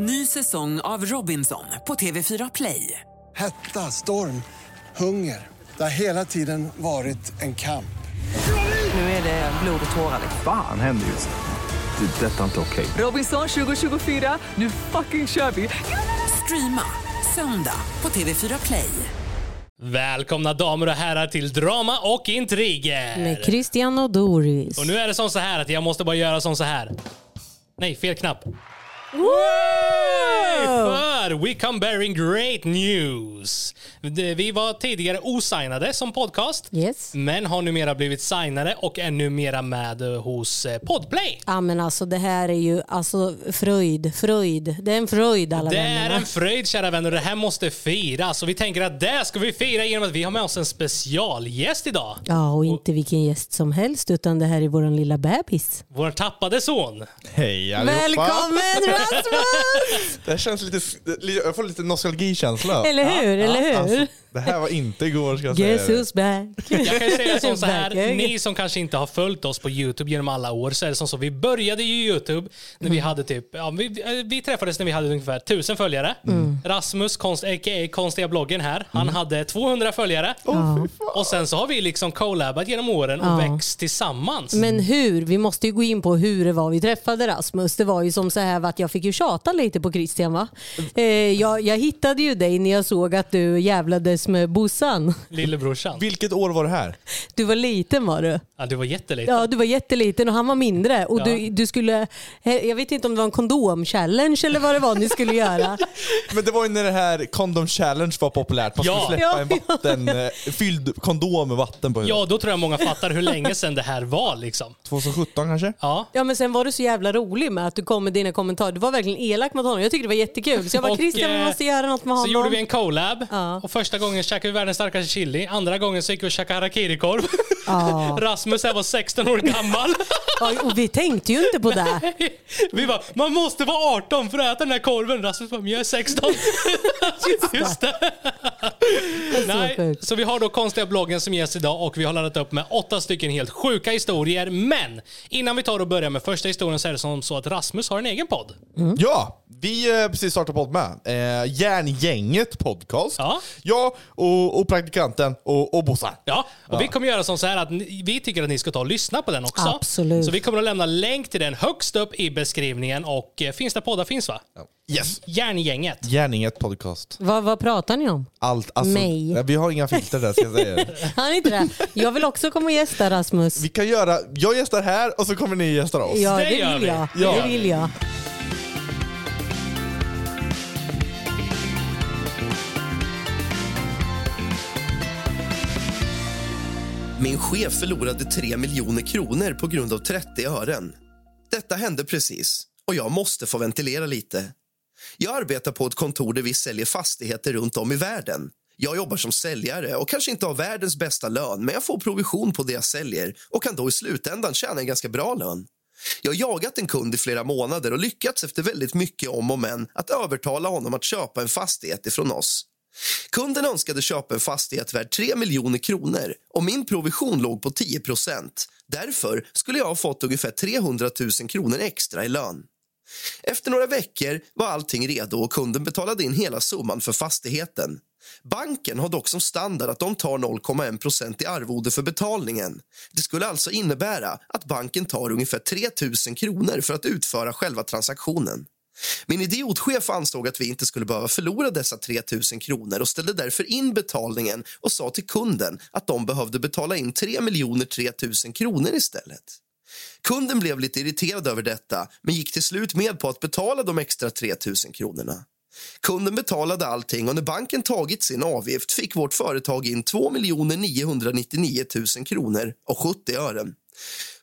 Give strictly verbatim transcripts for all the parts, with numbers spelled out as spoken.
Ny säsong av Robinson på T V fyra Play. Hetta, storm, hunger. Det har hela tiden varit en kamp. Nu är det blod och tårar. Fan, händer just det. Detta är inte okej. Robinson tjugo tjugofyra, nu fucking kör vi. Streama söndag på T V fyra Play. Välkomna damer och herrar till Drama och intriger med Christian och Doris. Och nu är det som så här att jag måste bara göra som så här. Nej, fel knapp. Wow! För we come bearing great news. Vi var tidigare osignade som podcast, yes. Men har numera blivit signade och är numera med hos Podplay. Ja, men alltså det här är ju alltså fröjd, fröjd. Det är en fröjd, alla det vänner. Det är en fröjd, kära vänner. Det här måste firas. Och vi tänker att det ska vi fira genom att vi har med oss en specialgäst idag. Ja, och inte och, vilken gäst som helst, utan det här är vår lilla bebis. Vår tappade son. Hej allihopa. Välkommen Rasmus! Det känns lite, jag får lite nostalgikänsla. Eller hur, ja, eller hur? Alltså, det här var inte igår, ska jag Guess säga. Who's back. Jag kan säga som så här, back, ni som kanske inte har följt oss på Youtube genom alla år, så är det som så, vi började ju Youtube när mm. vi hade typ, ja, vi, vi träffades när vi hade ungefär tusen följare. Mm. Rasmus, konst, a k a. Konstiga bloggen här, han mm. hade tvåhundra följare. Oh, och sen så har vi liksom collabat genom åren och oh. växt tillsammans. Men hur, vi måste ju gå in på hur det var vi träffade Rasmus. Det var ju som så här att jag fick ju tjata lite på Christian, va? Eh, jag, jag hittade ju dig när jag såg att du jävlades med Bossan. Lillebrorsan. Vilket år var det här? Du var liten, var du? Ja, du var jätteliten. Ja, du var jätteliten och han var mindre. Och ja. du, du skulle... Jag vet inte om det var en kondom-challenge eller vad det var ni skulle göra. Men det var ju när det här kondom-challenge var populärt. Man ja. skulle släppa ja, en vatten, ja. fylld kondom med vatten på huvudet. Ja, då tror jag många fattar hur länge sedan det här var liksom. tjugosjutton kanske? Ja. Ja, men sen var du så jävla rolig med att du kom med dina kommentarer. Du var verkligen elak mot honom. Jag tyckte det var jättekul. Så jag bara, och, Christian, vi måste göra något med honom. Så gjorde vi en collab. Ja. Och första gången gången käkade vi världens starkaste chili. Andra gången så gick vi och käkade harakirikorv. Ah. Rasmus här var sexton år gammal. Ja, och vi tänkte ju inte på det. Nej. Vi bara, man måste vara arton för att äta den här korven. Rasmus bara, jag är sexton. Just det. Nej, så, så vi har då konstiga bloggen som ges idag och vi har laddat upp med åtta stycken helt sjuka historier. Men innan vi tar och börjar med första historien så är det som så att Rasmus har en egen podd. Mm. Ja, vi eh, precis startade podd med. Eh, Järngänget podcast. Ja. Jag och, och praktikanten och, och Bossa. Ja, och ja. vi kommer göra som så här att ni, vi tycker att ni ska ta och lyssna på den också. Absolut. Så vi kommer att lämna länk till den högst upp i beskrivningen och eh, finns där poddar finns, va? Ja. Yes. Järngänget. Järngänget podcast. Va, vad pratar ni om? Allt. Alltså, nej, vi har inga filter där, ska jag säga. Han är inte det. Jag vill också komma och gästa Rasmus. Vi kan göra, jag gästar här och så kommer ni gästa oss. Ja, det, det vill vi. jag. Ja. Det vill jag. Min chef förlorade tre miljoner kronor på grund av trettio ören. Detta hände precis och jag måste få ventilera lite. Jag arbetar på ett kontor där vi säljer fastigheter runt om i världen. Jag jobbar som säljare och kanske inte har världens bästa lön, men jag får provision på det jag säljer och kan då i slutändan tjäna en ganska bra lön. Jag har jagat en kund i flera månader och lyckats efter väldigt mycket om och men att övertala honom att köpa en fastighet ifrån oss. Kunden önskade köpa en fastighet värd tre miljoner kronor och min provision låg på tio procent. Därför skulle jag ha fått ungefär trehundratusen kronor extra i lön. Efter några veckor var allting redo och kunden betalade in hela summan för fastigheten. Banken har dock som standard att de tar noll komma en procent i arvode för betalningen. Det skulle alltså innebära att banken tar ungefär tretusen kronor för att utföra själva transaktionen. Min idiotchef ansåg att vi inte skulle behöva förlora dessa tretusen kronor och ställde därför in betalningen och sa till kunden att de behövde betala in tre miljoner tretusen kronor istället. Kunden blev lite irriterad över detta men gick till slut med på att betala de extra tretusen kronorna. Kunden betalade allting och när banken tagit sin avgift fick vårt företag in två miljoner niohundranittionio tusen kronor och sjuttio ören.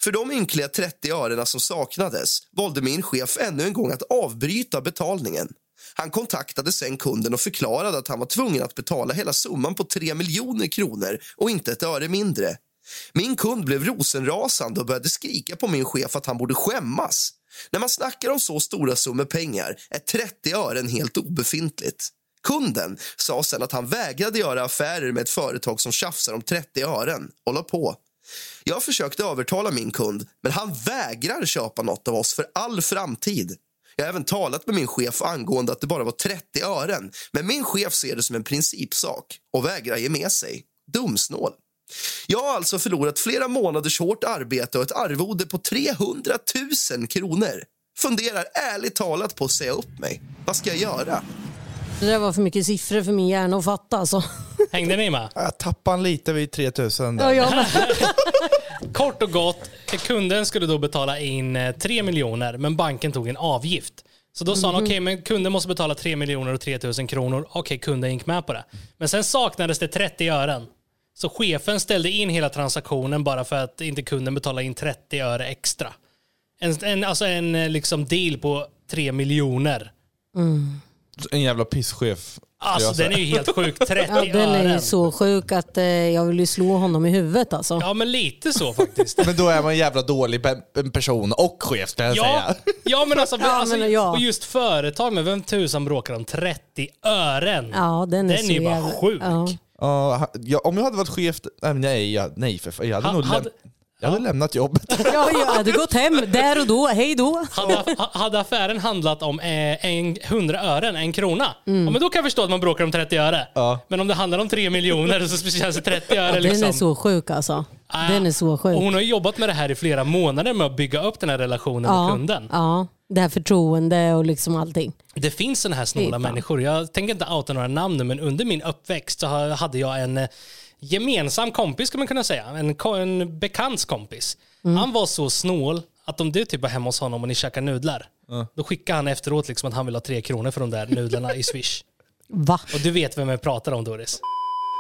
För de ynkliga trettio örena som saknades valde min chef ännu en gång att avbryta betalningen. Han kontaktade sen kunden och förklarade att han var tvungen att betala hela summan på tre miljoner kronor och inte ett öre mindre. Min kund blev rosenrasande och började skrika på min chef att han borde skämmas. När man snackar om så stora summor pengar är trettio ören helt obefintligt. Kunden sa sen att han vägrade göra affärer med ett företag som tjafsar om trettio ören. Hålla på. Jag försökte övertala min kund men han vägrar köpa något av oss för all framtid. Jag har även talat med min chef angående att det bara var trettio ören. Men min chef ser det som en principsak och vägrar ge med sig. Dumsnål. Jag har alltså förlorat flera månaders hårt arbete och ett arvode på trehundratusen kronor. Funderar ärligt talat på att säga upp mig. Vad ska jag göra? Det där var för mycket siffror för min hjärna att fatta. Alltså. Hängde ni med? Jag tappade lite vid tretusen. Där. Ja, jag med. Kort och gott, kunden skulle då betala in tre miljoner, men banken tog en avgift. Så då sa han, okej, okay, men kunden måste betala tre miljoner och tretusen kronor. Okej, okay, kunden gick med på det. Men sen saknades det trettio ören. Så chefen ställde in hela transaktionen bara för att inte kunden betalade in trettio öre extra. En, en, alltså en liksom deal på tre miljoner. Mm. En jävla pisschef. Alltså den är ju helt sjuk, trettio ja, den är ju så sjuk att eh, jag vill ju slå honom i huvudet alltså. Ja men lite så faktiskt. Men då är man en jävla dålig pe- person och chef ska jag ja, säga. Ja men alltså, ja, alltså men, ja. Och just företag med vem tusan bråkar om trettio ören. Ja den är, den är ju bara sjuk. Ja. Uh, ja, om jag hade varit chef äh, nej, jag, nej för jag hade ha, nog läm- hade, jag hade ja. lämnat jobbet. Ja, jag hade gått hem där och då, hej då. Hade, hade affären handlat om eh, en, hundra ören, en krona mm. ja, men då kan jag förstå att man bråkar om trettio öre ja. Men om det handlar om tre miljoner så känns det trettio öre ja, liksom. Den är så sjuk alltså ah, den är så sjuk. Hon har jobbat med det här i flera månader med att bygga upp den här relationen ja, med kunden. Ja, det här förtroende och liksom allting. Det finns såna här snåla människor. Jag tänker inte outa några namn nu, men under min uppväxt så hade jag en gemensam kompis, kan man kunna säga. En, en bekantskompis. Mm. Han var så snål att om du typ var hemma hos honom och ni käkar nudlar, mm. då skickar han efteråt liksom att han vill ha tre kronor för de där nudlarna i Swish. Va? Och du vet vem jag pratar om, Doris.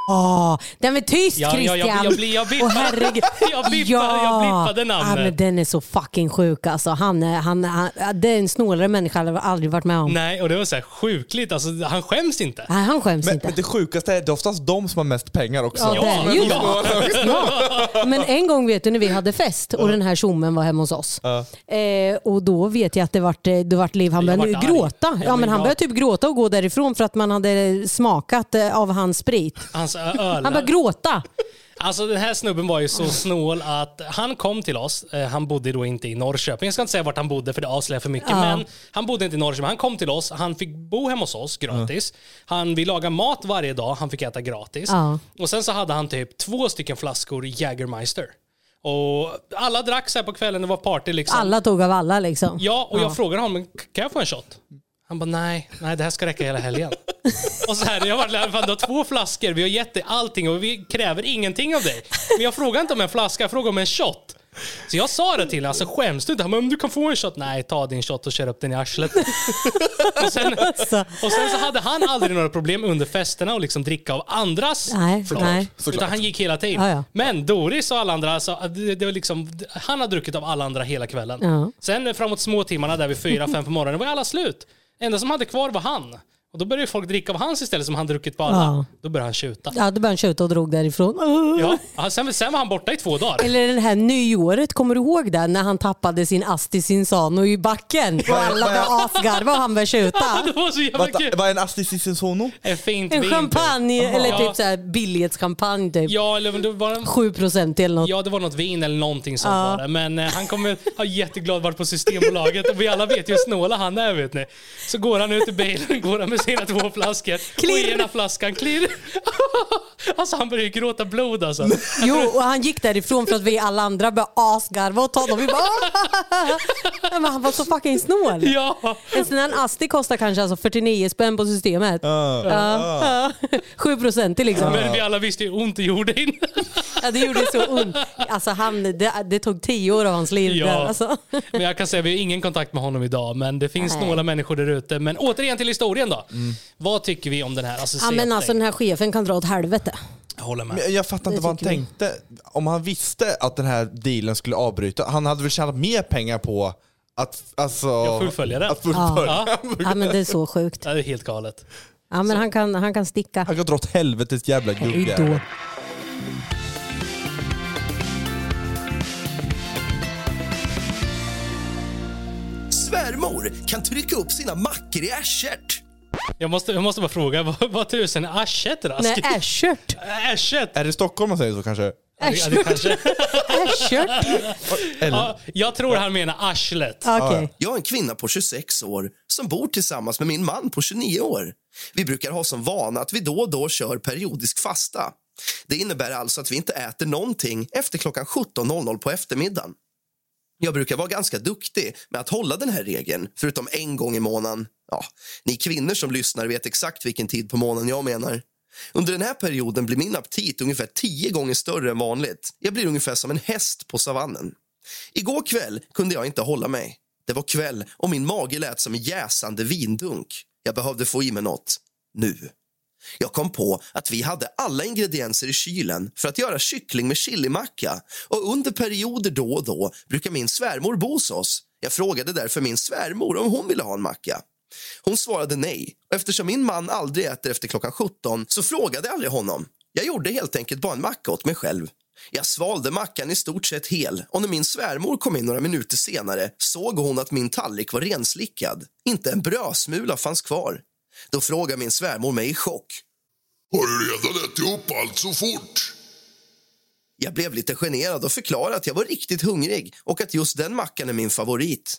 Åh, oh, den är tyst, ja, Christian. Ja, jag, jag, blir, jag, blippar, oh, herregud. jag blippade, jag blippade namnet. Ja, men den är så fucking sjuk. Alltså, han, han, han, det är en snålare människa jag har aldrig varit med om. Nej, och det var så här sjukligt. Alltså, han skäms inte. Nej, han skäms men, inte. Men det sjukaste är att det är oftast de som har mest pengar också. Ja, ja, men, ja. ja. Men en gång vet du när vi hade fest och uh. den här tjommen var hemma hos oss. Uh. Eh, och då vet jag att det vart, det vart liv. Han började gråta. Ja, ja, men han började typ gråta och gå därifrån för att man hade smakat av hans sprit. Hans öl. Han bara gråta. Alltså den här snubben var ju så snål att han kom till oss. Han bodde då inte i Norrköping. Jag ska inte säga vart han bodde för det avslöjar för mycket. Ja. Men han bodde inte i Norrköping. Han kom till oss. Han fick bo hemma hos oss gratis. Ja. Han ville laga mat varje dag. Han fick äta gratis. Ja. Och sen så hade han typ två stycken flaskor Jägermeister. Och alla drack så här på kvällen. Det var party liksom. Alla tog av alla liksom. Ja, och jag ja. frågade honom, kan jag få en shot? Han bara, nej, nej, det här ska räcka hela helgen. Och så här, jag har i alla fall två flaskor. Vi har gett dig allting och vi kräver ingenting av dig. Men jag frågar inte om en flaska, jag frågar om en shot. Så jag sa det till honom, alltså skäms du inte? Han bara, om du kan få en shot. Nej, ta din shot och kör upp den i arslet. och, sen, och sen så hade han aldrig några problem under festerna och liksom dricka av andras nej, flak. Nej. Utan han gick hela tiden. Ja, ja. Men Doris och alla andra, alltså, det, det var liksom, han har druckit av alla andra hela kvällen. Ja. Sen framåt små timmarna där vid fyra, fem på morgonen var alla slut. Enda som hade kvar var han. Och då började folk dricka av hans istället som han druckit på alla. Ja. Då började han tjuta. Ja, då började han tjuta och drog därifrån. Ja, sen, sen var han borta i två dagar. Eller det här nyåret, kommer du ihåg där? När han tappade sin Asti Sinsano i backen. Och alla var asgarva och han började tjuta. Ja, det var så jävla kul. Vad är en Asti Sinsano? En fint vin. En champagne, typ. Eller typ så här billighetskampanj typ. Ja, eller det var en... sju procent eller något. Ja, det var något vin eller någonting som ja. var det. Men eh, han kommer ha jätteglad varit på Systembolaget. Och vi alla vet ju hur snåla han är, vet ni. Så går han ut i bilen, går han med sina två flaskor. Klirr. Och ena flaskan klirr. Alltså han började gråta blod alltså. Jo, och han gick därifrån för att vi alla andra började asgarva och ta dem. Vi bara... Men han var så fucking snål. Ja. En sån här Asti kostar kanske alltså fyrtionio spänn på systemet. Uh, uh, uh. Uh. sju procent liksom. Men vi alla visste ju ont det gjorde in. Ja, det gjorde så ont. Alltså han, det, det tog tio år av hans liv. Ja. Där, alltså. Men jag kan säga vi har ingen kontakt med honom idag. Men det finns Nej. några människor där ute. Men återigen till historien då. Mm. Vad tycker vi om den här? Alltså, ja, men alltså den här chefen kan dra åt helvete. Jag håller med. Men jag fattar inte det vad han vi. tänkte. Om han visste att den här dealen skulle avbryta. Han hade väl tjänat mer pengar på att alltså, jag fullföljer det. Att fullfölja. Ja. Ja, men det är så sjukt. Det är helt galet. Ja, men han kan, han kan sticka. Han kan dra åt helvetes jävla gubbe. Svärmor kan trycka upp sina mackor i äschert. Jag måste, jag måste bara fråga, vad, vad tusen är äschert? Nej, äschert. Äschert. Är det Stockholm man säger så kanske? Äschört. Ja, jag tror han menar arslet. Okay. Jag är en kvinna på tjugosex år som bor tillsammans med min man på tjugonio år. Vi brukar ha som vana att vi då och då kör periodisk fasta. Det innebär alltså att vi inte äter någonting efter klockan sjutton på eftermiddagen. Jag brukar vara ganska duktig med att hålla den här regeln, förutom en gång i månaden. Ja, ni kvinnor som lyssnar vet exakt vilken tid på månaden jag menar. Under den här perioden blir min aptit ungefär tio gånger större än vanligt. Jag blir ungefär som en häst på savannen. Igår kväll kunde jag inte hålla mig. Det var kväll och min mage lät som en jäsande vindunk. Jag behövde få i mig något. Nu. Jag kom på att vi hade alla ingredienser i kylen för att göra kyckling med chilimacka. Och under perioder då och då brukar min svärmor bo hos oss. Jag frågade därför min svärmor om hon ville ha en macka. Hon svarade nej, och eftersom min man aldrig äter efter klockan sjutton så frågade jag aldrig honom. Jag gjorde helt enkelt bara en macka åt mig själv. Jag svalde mackan i stort sett hel, och när min svärmor kom in några minuter senare såg hon att min tallrik var renslickad. Inte en brödsmula fanns kvar. Då frågade min svärmor mig i chock. Har du redan ätit upp allt så fort? Jag blev lite generad och förklarade att jag var riktigt hungrig och att just den mackan är min favorit.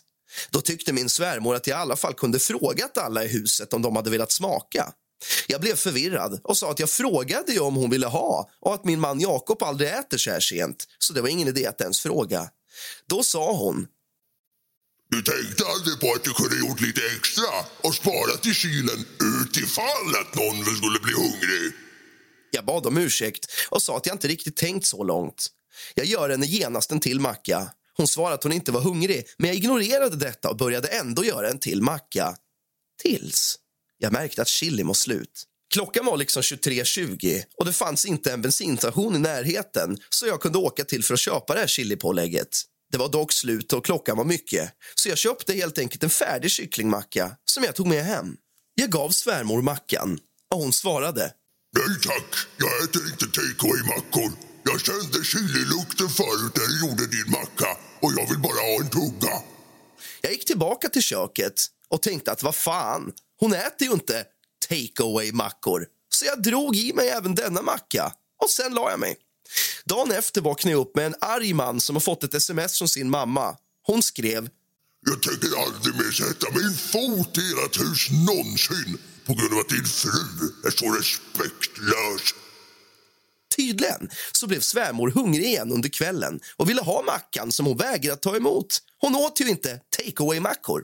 Då tyckte min svärmor att jag i alla fall kunde frågat alla i huset om de hade velat smaka. Jag blev förvirrad och sa att jag frågade ju om hon ville ha och att min man Jakob aldrig äter så här sent, så det var ingen idé att ens fråga. Då sa hon: Du tänkte aldrig på att du kunde gjort lite extra och sparat i kylen utifall att någon skulle bli hungrig? Jag bad om ursäkt och sa att jag inte riktigt tänkt så långt. Jag gör henne genast en till macka. Hon svarade att hon inte var hungrig, men jag ignorerade detta och började ändå göra en till macka. Tills jag märkte att chilin var slut. Klockan var liksom tjugotre tjugo och det fanns inte en bensinstation i närheten, så jag kunde åka till för att köpa det här chilipålägget. Det var dock slut och klockan var mycket, så jag köpte helt enkelt en färdig kycklingmacka som jag tog med hem. Jag gav svärmor mackan och hon svarade: Nej tack, jag äter inte take-away-mackor. Jag kände chililukten förut när du gjorde din macka och jag vill bara ha en tugga. Jag gick tillbaka till köket och tänkte att vad fan, hon äter ju inte take-away-mackor. Så jag drog i mig även denna macka och sen la jag mig. Dagen efter vaknade jag upp med en arg man som har fått ett sms från sin mamma. Hon skrev: Jag tänker aldrig mer sätta min fot i ert hus någonsin på grund av att din fru är så respektlös. Tydligen så blev svärmor hungrig igen under kvällen och ville ha mackan som hon vägrade ta emot. Hon åt ju inte take-away-mackor.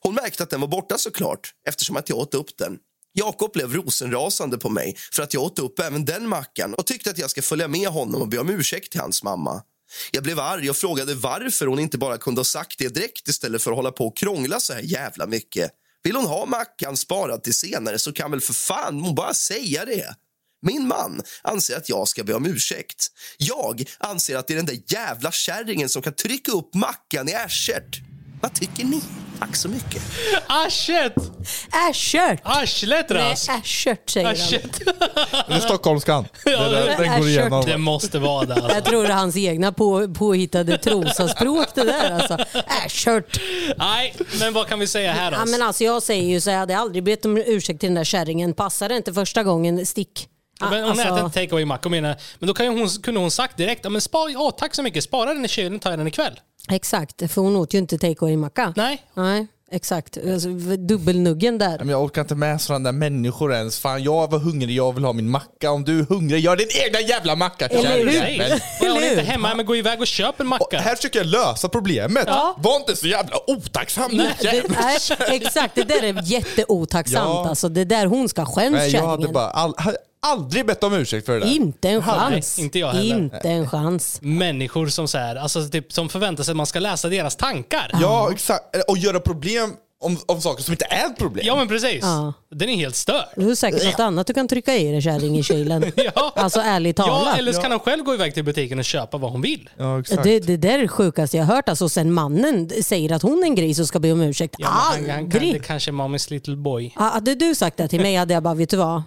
Hon märkte att den var borta såklart eftersom att jag åt upp den. Jakob blev rosenrasande på mig för att jag åt upp även den mackan och tyckte att jag ska följa med honom och be om ursäkt till hans mamma. Jag blev arg och frågade varför hon inte bara kunde ha sagt det direkt istället för att hålla på och krångla så här jävla mycket. Vill hon ha mackan sparad till senare så kan väl för fan hon bara säga det. Min man anser att jag ska be om ursäkt. Jag anser att det är den där jävla kärringen som kan trycka upp mackan i äschert. Vad tycker ni? Tack så mycket. Äschert! Äschert! Äschert, Rask! Nej, äschert säger äschert. Han. Det är stockholmskan. Ja, det, där, den går igenom. Det måste vara det. Alltså. Jag tror det är hans egna på, påhittade trosaspråk det där. Alltså. Äschert! Nej, men vad kan vi säga här? Ja, men alltså, jag säger ju så jag hade aldrig bett om ursäkt till den där kärringen. Passar det inte första gången, stick. Men hon alltså... äter inte take-away-mackor menar. Men då kan hon, kunde hon sagt direkt: ja, men spar, ja, tack så mycket, spara den i kylen, ta den ikväll. Exakt, för hon åt ju inte take-away-macka. Nej. Nej, exakt, alltså, dubbelnuggen där. Men jag orkar inte med sådana där människor ens. Fan, jag var hungrig, jag vill ha min macka. Om du är hungrig, gör din egna jävla macka. Eller hur? Nej, hon är inte hemma, men gå iväg och köp en macka. Och här försöker jag lösa problemet. Ja. Var inte så jävla otacksam. Nej, det, nej, exakt, det där är jätteotacksamt. Ja. Alltså, det där hon ska skämma. Nej, jag hade bara... All, aldrig bett om ursäkt för det där. Inte en chans. Nej, inte jag heller. Inte en chans. Människor som så här, alltså typ som förväntar sig att man ska läsa deras tankar. Ah. Ja, exakt. Och göra problem om, om saker som inte är problem. Ja, men precis. Ah. Den är helt störd. Du är säkert något annat du kan trycka i den kärring i kylen. Ja. Alltså ärligt talat. Ja, eller så kan hon själv gå iväg till butiken och köpa vad hon vill. Ja, exakt. Det, det där är det sjukaste jag har hört. Alltså sen mannen säger att hon är en gris och ska be om ursäkt. Ja, han, han kan, det kanske är mammas little boy. Ja, hade du sagt det till mig hade jag bara, vet du vad?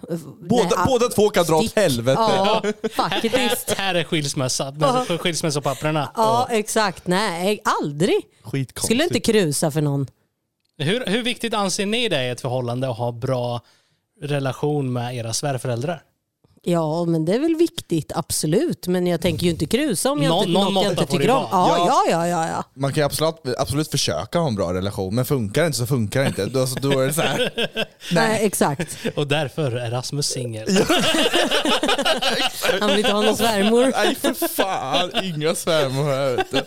Båda, nej, båda två kan dra åt helvete. Ja, faktiskt. Här är skilsmässa. Skilsmässopapperna. Ja, exakt. Nej, aldrig. Skitkonstigt. Skulle inte krusa för någon. Hur, hur viktigt anser ni det i ett förhållande att ha bra relation med era svärföräldrar? Ja, men det är väl viktigt, absolut. Men jag tänker ju inte krusa om jag någon, inte, någon något jag inte tycker om. Ja, ja, ja, ja, ja. Man kan ju absolut, absolut försöka ha en bra relation, men funkar det inte så funkar det inte. Då, alltså, då är det så här. Nej. Nej, exakt. Och därför är Rasmus singel. Han vill inte ha någon svärmor. Nej, för fan. Inga svärmor här ute.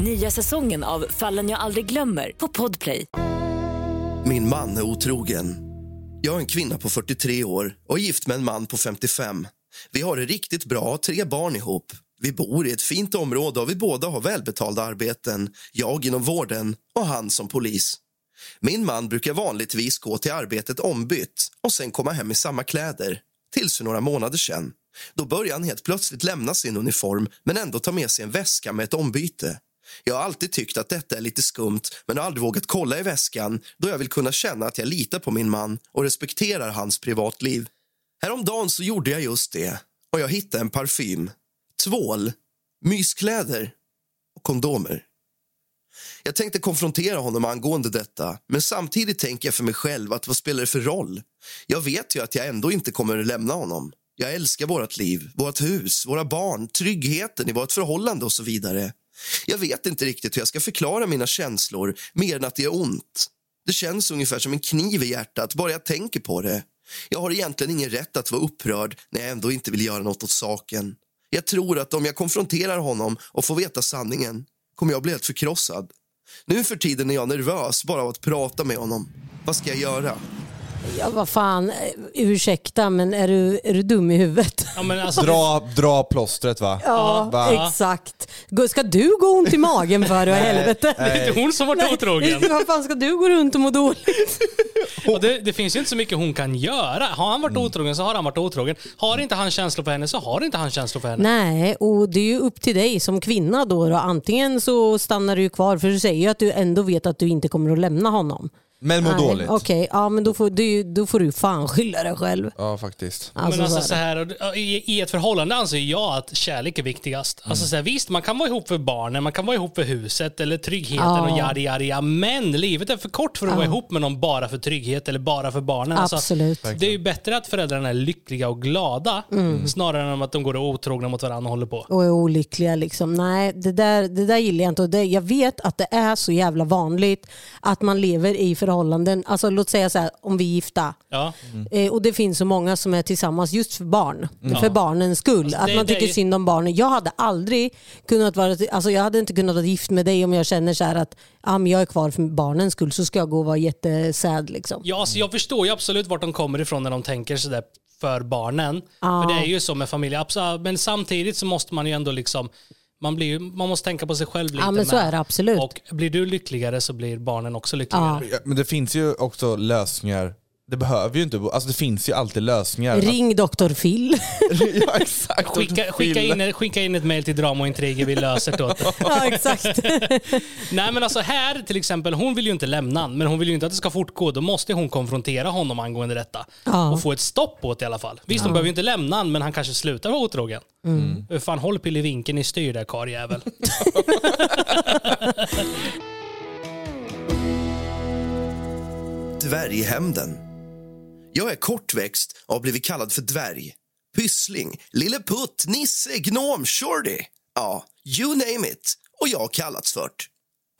Nya säsongen av Fallen jag aldrig glömmer på Podplay. Min man är otrogen. Jag är en kvinna på fyrtiotre år och gift med en man på femtiofem. Vi har det riktigt bra, tre barn ihop. Vi bor i ett fint område och vi båda har välbetalda arbeten. Jag inom vården och han som polis. Min man brukar vanligtvis gå till arbetet ombytt och sen komma hem i samma kläder. Tills för några månader sedan. Då börjar han helt plötsligt lämna sin uniform men ändå ta med sig en väska med ett ombyte. Jag har alltid tyckt att detta är lite skumt men har aldrig vågat kolla i väskan då jag vill kunna känna att jag litar på min man och respekterar hans privatliv. Häromdagen så gjorde jag just det och jag hittade en parfym, tvål, myskläder och kondomer. Jag tänkte konfrontera honom angående detta men samtidigt tänker jag för mig själv att vad spelar det för roll? Jag vet ju att jag ändå inte kommer att lämna honom. Jag älskar vårt liv, vårt hus, våra barn, tryggheten i vårt förhållande och så vidare. Jag vet inte riktigt hur jag ska förklara mina känslor mer än att det är ont. Det känns ungefär som en kniv i hjärtat bara jag tänker på det. Jag har egentligen ingen rätt att vara upprörd när jag ändå inte vill göra något åt saken. Jag tror att om jag konfronterar honom och får veta sanningen kommer jag bli helt förkrossad. Nu för tiden är jag nervös bara av att prata med honom. Vad ska jag göra? Ja, vad fan, ursäkta, men är du, är du dum i huvudet? Ja, men alltså... dra, dra plåstret, va? Ja, va? Exakt. Ska du gå ont i magen för dig, helvete? Det är inte hon som varit otrogen. Vad fan ska du gå runt och må dåligt? Och det, det finns ju inte så mycket hon kan göra. Har han varit mm. otrogen så har han varit otrogen. Har inte han känslor för henne så har inte han känslor för henne. Nej, och det är ju upp till dig som kvinna då. då. Antingen så stannar du kvar för du säger ju att du ändå vet att du inte kommer att lämna honom. Men må dåligt. Okej, okay. Ja, men då får, du, då får du fan skylla dig själv. Ja, faktiskt. Alltså, men alltså, så, så här, i, i ett förhållande anser jag att kärlek är viktigast. Mm. Alltså, så här, visst, man kan vara ihop för barnen, man kan vara ihop för huset eller tryggheten ja. och jari, jari, ja, men livet är för kort för att ja. vara ihop med någon bara för trygghet eller bara för barnen. Absolut. Alltså, det är ju bättre att föräldrarna är lyckliga och glada mm. snarare än att de går och otrogna mot varandra och håller på. Och är olyckliga liksom. Nej, det där, det där gillar jag inte. Och det, jag vet att det är så jävla vanligt att man lever i för förhållanden, alltså låt säga så här, om vi är gifta ja. mm. eh, och det finns så många som är tillsammans just för barn mm. för barnens skull, alltså, att det, man tycker det... synd om barnen. Jag hade aldrig kunnat vara, alltså jag hade inte kunnat vara gift med dig om jag känner så här att ah, men jag är kvar för barnens skull så ska jag gå och vara jättesäd liksom. Ja, alltså, jag förstår ju absolut vart de kommer ifrån när de tänker sådär för barnen ah. för det är ju så med familj, men samtidigt så måste man ju ändå liksom Man, blir, man måste tänka på sig själv lite. Ja, men så är det, absolut. Och blir du lyckligare så blir barnen också lyckligare. Ja. Men det finns ju också lösningar. Det behöver ju inte, alltså det finns ju alltid lösningar. Ring doktor Phil. Ja, exakt. Skicka, skicka, in, skicka in ett mejl till Drama och Intriger, vi löser det åt. Ja, exakt. Nej, men alltså här till exempel, hon vill ju inte lämna, men hon vill ju inte att det ska fortgå. Då måste hon konfrontera honom angående detta. Ja. Och få ett stopp åt i alla fall. Visst, hon ja. behöver ju inte lämna, men han kanske slutar vara otrogen. Mm. Hur fan, håll pill i vinkeln i styr där, karljävel. Dvärghämnden. Jag är kortväxt och har blivit kallad för dvärg, pyssling, lille putt, nisse, gnom, shorty. Ja, you name it. Och jag har kallats för det.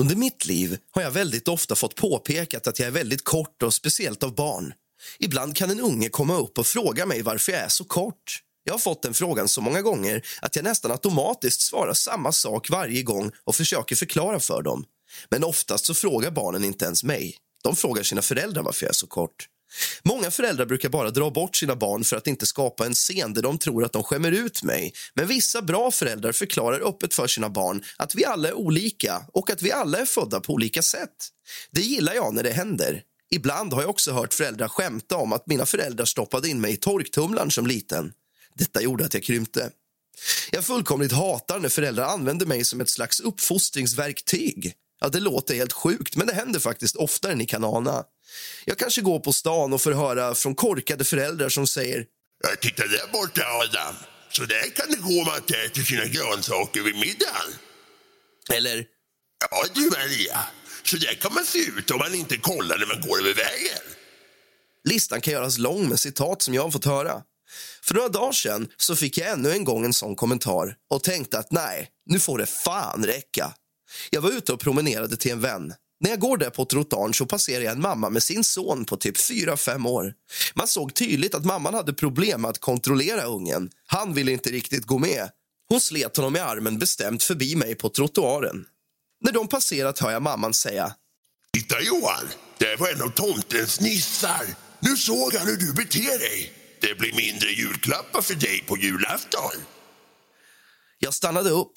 Under mitt liv har jag väldigt ofta fått påpekat att jag är väldigt kort och speciellt av barn. Ibland kan en unge komma upp och fråga mig varför jag är så kort. Jag har fått den frågan så många gånger att jag nästan automatiskt svarar samma sak varje gång och försöker förklara för dem. Men oftast så frågar barnen inte ens mig. De frågar sina föräldrar varför jag är så kort. Många föräldrar brukar bara dra bort sina barn för att inte skapa en scen där de tror att de skämmer ut mig. Men vissa bra föräldrar förklarar öppet för sina barn att vi alla är olika och att vi alla är födda på olika sätt. Det gillar jag när det händer. Ibland har jag också hört föräldrar skämta om att mina föräldrar stoppade in mig i torktumlaren som liten. Detta gjorde att jag krympte. Jag fullkomligt hatar när föräldrar använder mig som ett slags uppfostringsverktyg. Ja, det låter helt sjukt, men det händer faktiskt oftare än i Kanana. Jag kanske går på stan och får höra från korkade föräldrar som säger: Jag tittar där borta, Adam. Så där kan det gå om att äter sina grönsaker vid middagen. Eller: Ja, du Maria. Så där kan man se ut om man inte kollar när man går över vägen. Listan kan göras lång med citat som jag har fått höra. För några dagar sedan så fick jag ännu en gång en sån kommentar och tänkte att nej, nu får det fan räcka. Jag var ute och promenerade till en vän. När jag går där på trottoaren så passerar jag en mamma med sin son på typ fyra fem år. Man såg tydligt att mamman hade problem att kontrollera ungen. Han ville inte riktigt gå med. Hon slet honom i armen bestämt förbi mig på trottoaren. När de passerat hör jag mamman säga: Titta Johan, det var en av tomtens nissar. Nu såg han hur du beter dig. Det blir mindre julklappar för dig på julafton. Jag stannade upp,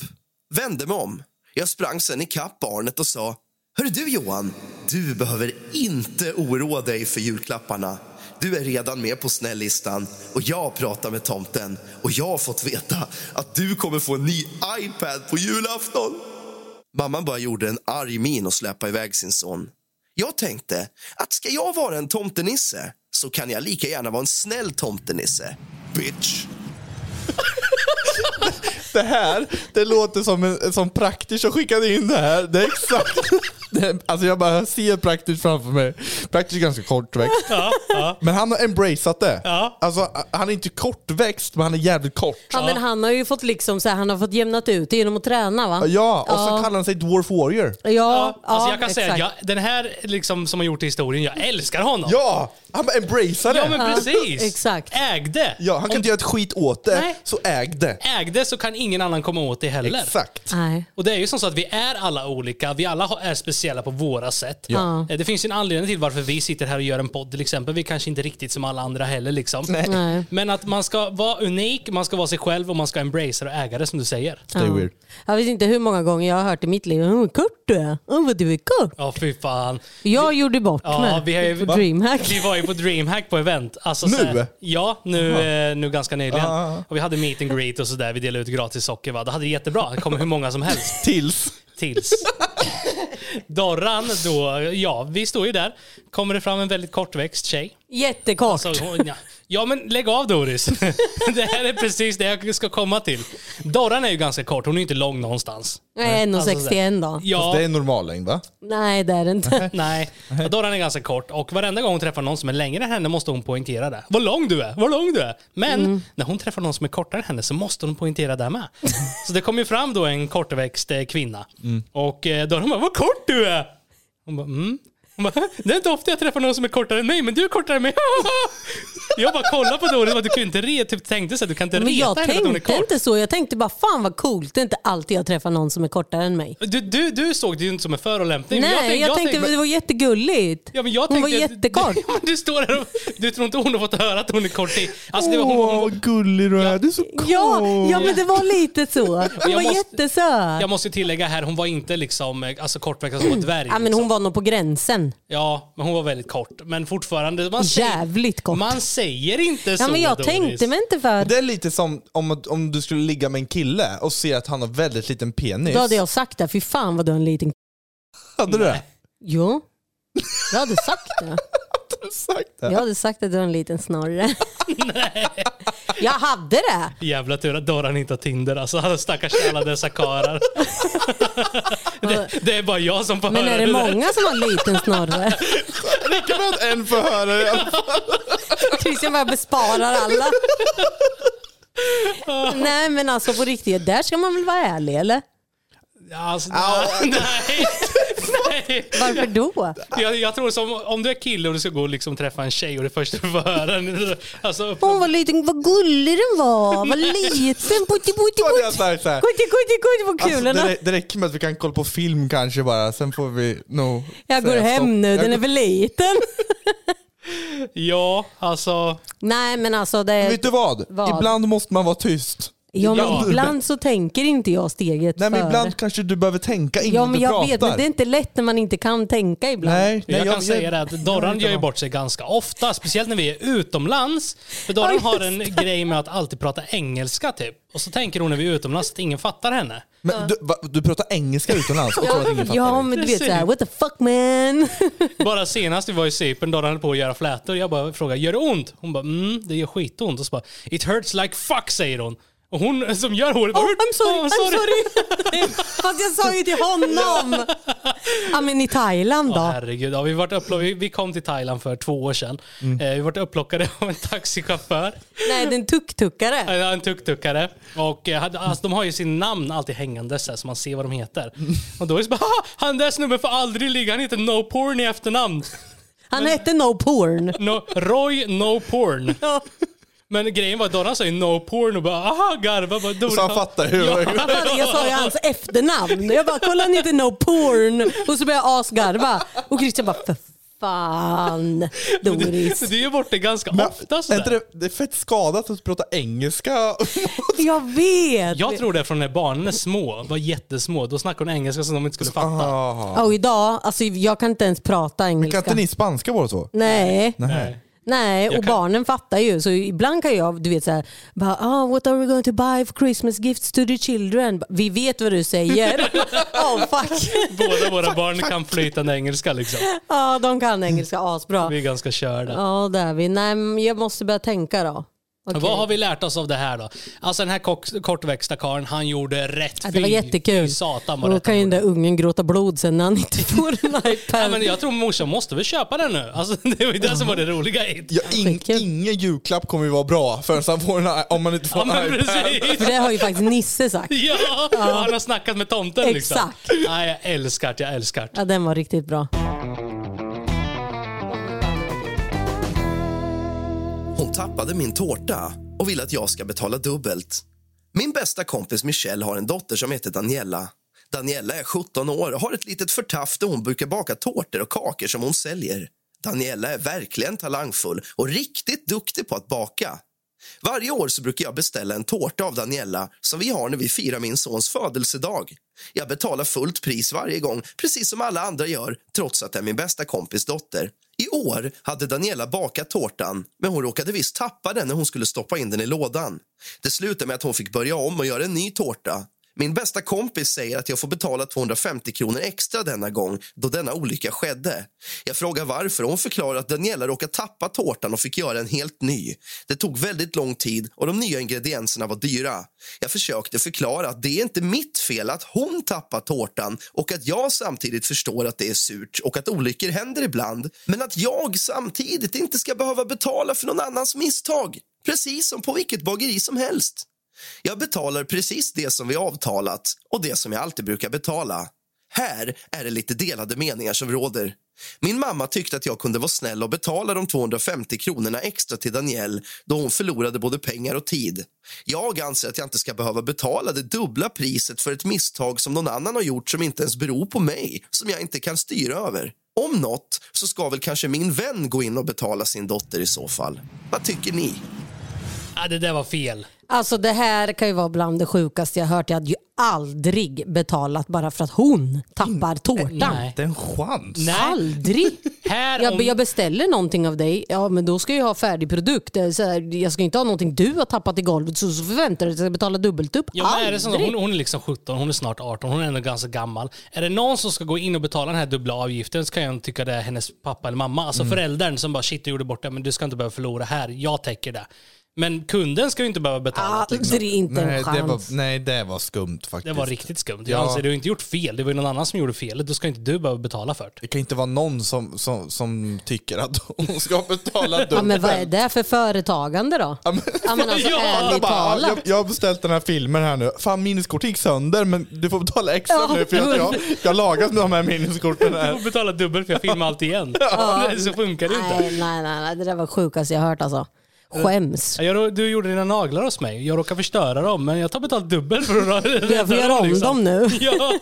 vände mig om. Jag sprang sen ikapp barnet och sa: Hör du Johan, du behöver inte oroa dig för julklapparna. Du är redan med på snälllistan och jag pratar med tomten. Och jag har fått veta att du kommer få en ny iPad på julafton. Mamman bara gjorde en arg min och släppade iväg sin son. Jag tänkte att ska jag vara en tomtenisse så kan jag lika gärna vara en snäll tomtenisse. Bitch. Det här, det låter som en som praktiskt som skickade in det här. Det är exakt. Det, alltså jag bara ser praktiskt framför mig. Praktiskt är ganska kortväxt. Ja, ja. Men han har embraceat det. Ja. Alltså han är inte kortväxt, men han är jävligt kort. Ja, ja. Men han har ju fått liksom så här, han har fått jämnat ut genom att träna, va? Ja, och ja. Så kallar han sig Dwarf Warrior. Ja, ja. Alltså jag kan exakt. säga, jag, den här liksom som har gjort historien, jag älskar honom. Ja, han bara embraceade. Ja, men precis. Ja, exakt. Ägde. Ja, han kan Om... inte göra ett skit åt det. Nej. Så ägde. Ägde så kan ingen annan komma åt det heller. Exakt. Nej. Och det är ju som så att vi är alla olika. Vi alla är speciella på våra sätt. Ja. Det finns ju en anledning till varför vi sitter här och gör en podd till exempel. Vi är kanske inte riktigt som alla andra heller liksom. Nej. Nej. Men att man ska vara unik, man ska vara sig själv och man ska embracea och äga det som du säger. Ja. Det är weird. Jag vet inte hur många gånger jag har hört i mitt liv: Åh, oh, kort du är. Åh, oh, vad du är kort. Ja, oh, fy fan. Jag vi... gjorde bort ja, med. Vi, ju... på Dreamhack. vi var ju på Dreamhack på event. Alltså, nu? Så här, ja, nu, uh-huh. eh, nu ganska nyligen. Uh-huh. Och vi hade meet and greet och sådär. Vi delade ut gratis socker, va? Det hade det jättebra. Det kommer hur många som helst. Tills. Tills. Dorran då, ja, vi står ju där. Kommer det fram en väldigt kortväxt tjej. Jättekort. Alltså, hon, ja. ja, men lägg av Doris. Det här är precis det jag ska komma till. Dorran är ju ganska kort, hon är ju inte lång någonstans. Nej, en sextioen då. Ja. Det är normal längd, va? Nej, det är det inte. Nej, ja, Dorran är ganska kort. Och varenda gång hon träffar någon som är längre än henne måste hon poängtera det. Vad lång du är, vad lång du är. Men mm. när hon träffar någon som är kortare än henne så måste hon poängtera det med. Så det kommer ju fram då en kortväxt kvinna. Mm. Och då hon bara, vad kort du är. Hon bara, mm. Hon bara, det är inte ofta jag träffar någon som är kortare än mig, men du är kortare än mig. Jag bara kollar på Doris, vad du kunde inte re, typ tänkte så att du kan inte reta. Men jag tänkte inte så, jag tänkte bara fan vad coolt, det är inte alltid jag träffar någon som är kortare än mig. Du, du, du såg det ju inte som en förolämpning. Nej, jag, tänk, jag, jag tänkte men, det var jättegulligt. Ja, men jag hon tänkte, var jättekort. Du, du står där och du tror inte hon har fått höra att hon är kort. Alltså, det var, hon, hon, åh, vad gullig du är, ja. Du är så kort. Ja, ja, men det var lite så. Hon var måste, jättesöt. Jag måste tillägga här, hon var inte liksom alltså, kortväxt som alltså, dvärg. Ja, men hon var nog på gränsen. Ja, men hon var väldigt kort. Men fortfarande... Man jävligt säger, kort. Man säger inte ja, så. Ja, men jag Doris. tänkte mig inte för... Det är lite som om, om du skulle ligga med en kille och se att han har väldigt liten penis. Då hade jag sagt det. Fy fan vad du är en liten... Hade du det? Jo. Jag hade sagt det. Jag hade sagt att du var en liten snorre. Nej. Jag hade det. Jävla tur att Doran inte har Tinder. Alltså han stackars alla dessa karar. det, det är bara jag som får höra. Men är det, det många där som har en liten snorre? Det kan vara en får höra i alla fall. Christian bara besparar alla. Nej, men alltså på riktigt, där ska man väl vara ärlig, eller? Alltså, oh. Nej. Nej. Varför då? Jag, jag tror som om du är kille och du ska gå och liksom träffa en tjej och det första du får höra alltså, åh, vad liten, vad gullig den var. Vad liten, putti, putti, putti. Kutti, kutti, kutti, vad kul den var. Det räcker med att vi kan kolla på film kanske bara. Sen får vi nog... Jag går hem stopp. nu, den är väl liten. Ja, alltså... Nej, men alltså det... Vet du vad? vad? Ibland måste man vara tyst. Ja, men ja. Ibland så tänker inte jag steget. Nej, för... men ibland kanske du behöver tänka innan ja, men du jag pratar. Vet, men det är inte lätt när man inte kan tänka ibland. Nej, jag, jag kan jag, säga det att Dorran gör ju bort sig ganska ofta, speciellt när vi är utomlands. För Dorran har en grej med att alltid prata engelska typ. Och så tänker hon när vi är utomlands att ingen fattar henne. Men du, va, du pratar engelska utomlands och tror att ingen fattar. Ja, men du vet såhär, what the fuck man? Bara senast vi var i Cypern, Dorran höll på att göra flätor. Jag bara frågar, gör det ont? Hon bara, mm, det gör skitont. Och så bara, it hurts like fuck, säger hon. Och hon som gör håret... Oh, I'm sorry, oh, I'm sorry. sorry. Fast jag sa ju till honom. Ja, men i Thailand då. Oh, herregud, ja, vi, vart upplock- vi, vi kom till Thailand för två år sedan. Mm. Eh, vi vart upplockade av en taxichaufför. Nej, det är en tuk-tukare. Ja, en tuk-tukare. Och eh, alltså, de har ju sin namn alltid hängande så här, så man ser vad de heter. Mm. Och då är det så bara, han där snubben får aldrig ligga. Han heter No Porn i efternamn. Han men, hette No Porn. No, Roy No Porn. Ja. Men grejen var att Donna sa ju no porn och bara, aha, garva. Bara, så han fattar hur ja. Jag, jag sa ju hans efternamn. Jag bara, kolla han heter no porn. Och så började jag asgarva. Och Christian bara, för fan, Doris. Du, du är ju borta ganska men, ofta sådär. Det, det är fett skadat att prata engelska. Jag vet. Jag tror det är från när barnen är små, var jättesmå. Då snackade hon engelska som de inte skulle fatta. Och idag, alltså jag kan inte ens prata engelska. Men kan inte ni spanska vara så? Nej. Nej. Nej. Nej, och kan... barnen fattar ju. Så ibland kan jag, du vet såhär bara, oh, what are we going to buy for Christmas gifts to the children? Vi vet vad du säger. Oh, fuck. Båda våra fuck, barn fuck. Kan flytande engelska liksom. Ja, de kan engelska asbra. Vi är ganska körda. Ja, det är vi. Nej, men jag måste börja tänka då. Okay. Vad har vi lärt oss av det här då? Alltså den här kok- kortväxta karln, han gjorde rätt fint. Det var jättekul. Satan, var då kan ju den där ungen gråta blod sen när han inte får en iPad. Ja, men jag tror morsan måste väl köpa den nu. Alltså, det var ju det som var det roliga. Ja, in, ingen julklapp kommer ju vara bra förrän han får en, om man inte får ja, en iPad. Precis. För det har ju faktiskt Nisse sagt. Ja, ja. Han har snackat med tomten. Exakt. Liksom. Ja, jag älskar det, jag älskar det. Ja, den var riktigt bra. Hon tappade min tårta och vill att jag ska betala dubbelt. Min bästa kompis Michelle har en dotter som heter Daniela. Daniela är sjutton år och har ett litet förtaff där hon brukar baka tårtor och kakor som hon säljer. Daniela är verkligen talangfull och riktigt duktig på att baka. Varje år så brukar jag beställa en tårta av Daniela som vi har när vi firar min sons födelsedag. Jag betalar fullt pris varje gång, precis som alla andra gör, trots att det är min bästa kompis dotter. I år hade Daniela bakat tårtan, men hon råkade visst tappa den när hon skulle stoppa in den i lådan. Det slutade med att hon fick börja om och göra en ny tårta. Min bästa kompis säger att jag får betala tvåhundrafemtio kronor extra denna gång då denna olycka skedde. Jag frågar varför och hon förklarar att Daniela råkade tappa tårtan och fick göra en helt ny. Det tog väldigt lång tid och de nya ingredienserna var dyra. Jag försökte förklara att det är inte mitt fel att hon tappar tårtan och att jag samtidigt förstår att det är surt och att olyckor händer ibland. Men att jag samtidigt inte ska behöva betala för någon annans misstag. Precis som på vilket bageri som helst. Jag betalar precis det som vi avtalat och det som jag alltid brukar betala. Här är det lite delade meningar som råder. Min mamma tyckte att jag kunde vara snäll och betala de tvåhundrafemtio kronorna extra till Daniel då hon förlorade både pengar och tid. Jag anser att jag inte ska behöva betala det dubbla priset för ett misstag som någon annan har gjort som inte ens beror på mig, som jag inte kan styra över. Om något så ska väl kanske min vän gå in och betala sin dotter i så fall. Vad tycker ni? Ja, det där var fel. Alltså det här kan ju vara bland det sjukaste jag hört. Jag hade ju aldrig betalat bara för att hon tappar tårtan. Inte en chans. Nej. Aldrig. Här om... jag, jag beställer någonting av dig. Ja, men då ska jag ha färdig produkt. Så här, jag ska inte ha någonting du har tappat i golvet. Så, så förväntar du dig att jag betala dubbelt upp. Ja, men är det som, hon, hon är liksom sjutton, hon är snart arton. Hon är ändå ganska gammal. Är det någon som ska gå in och betala den här dubbla avgiften så kan jag tycka det är hennes pappa eller mamma. Alltså mm. föräldern som bara shit, du gjorde bort det. Men du ska inte behöva förlora här. Jag täcker det. Men kunden ska ju inte behöva betala. Ah, liksom. Det är inte en nej, chans. Det var, nej, det var skumt faktiskt. Det var riktigt skumt. Jag ja. anser du har inte gjort fel. Det var ju någon annan som gjorde fel. Då ska inte du behöva betala för det. Det kan inte vara någon som, som, som tycker att hon ska betala dubbelt. Ja, men vad är det för företagande då? Ja, men, ja, men alltså, ja, bara, jag, jag har beställt den här filmen här nu. Fan, minneskortet gick sönder, men du får betala extra ja, nu för att jag, jag lagat med de här minneskorten här. Du får betala dubbelt för jag filmar allt igen. Ja. Ja. Så funkar det inte. Nej, nej, nej, nej. Det där var sjukast jag har hört alltså. Skäms. Jag, du gjorde dina naglar hos mig. Jag råkar förstöra dem, men jag tar betalt dubbel för att rädda jag får göra om liksom. Dem nu. Ja.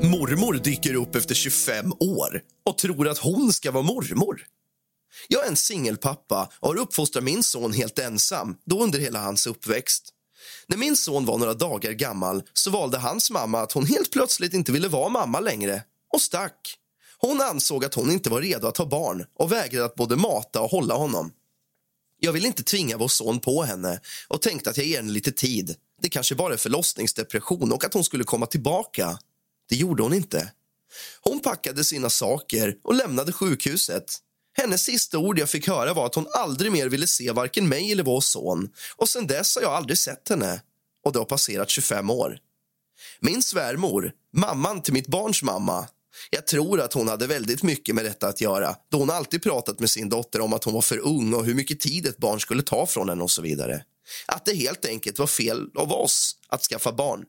Mormor dyker upp efter tjugofem år och tror att hon ska vara mormor. Jag är en singelpappa och har uppfostrat min son helt ensam, då under hela hans uppväxt. När min son var några dagar gammal så valde hans mamma att hon helt plötsligt inte ville vara mamma längre och stack. Hon ansåg att hon inte var redo att ha barn och vägrade att både mata och hålla honom. Jag ville inte tvinga vår son på henne och tänkte att jag ger henne lite tid. Det kanske bara är förlossningsdepression och att hon skulle komma tillbaka. Det gjorde hon inte. Hon packade sina saker och lämnade sjukhuset. Hennes sista ord jag fick höra var att hon aldrig mer ville se varken mig eller vår son. Och sen dess har jag aldrig sett henne. Och det har passerat tjugofem år. Min svärmor, mamman till mitt barns mamma. Jag tror att hon hade väldigt mycket med detta att göra. Då hon alltid pratat med sin dotter om att hon var för ung och hur mycket tid ett barn skulle ta från henne och så vidare. Att det helt enkelt var fel av oss att skaffa barn.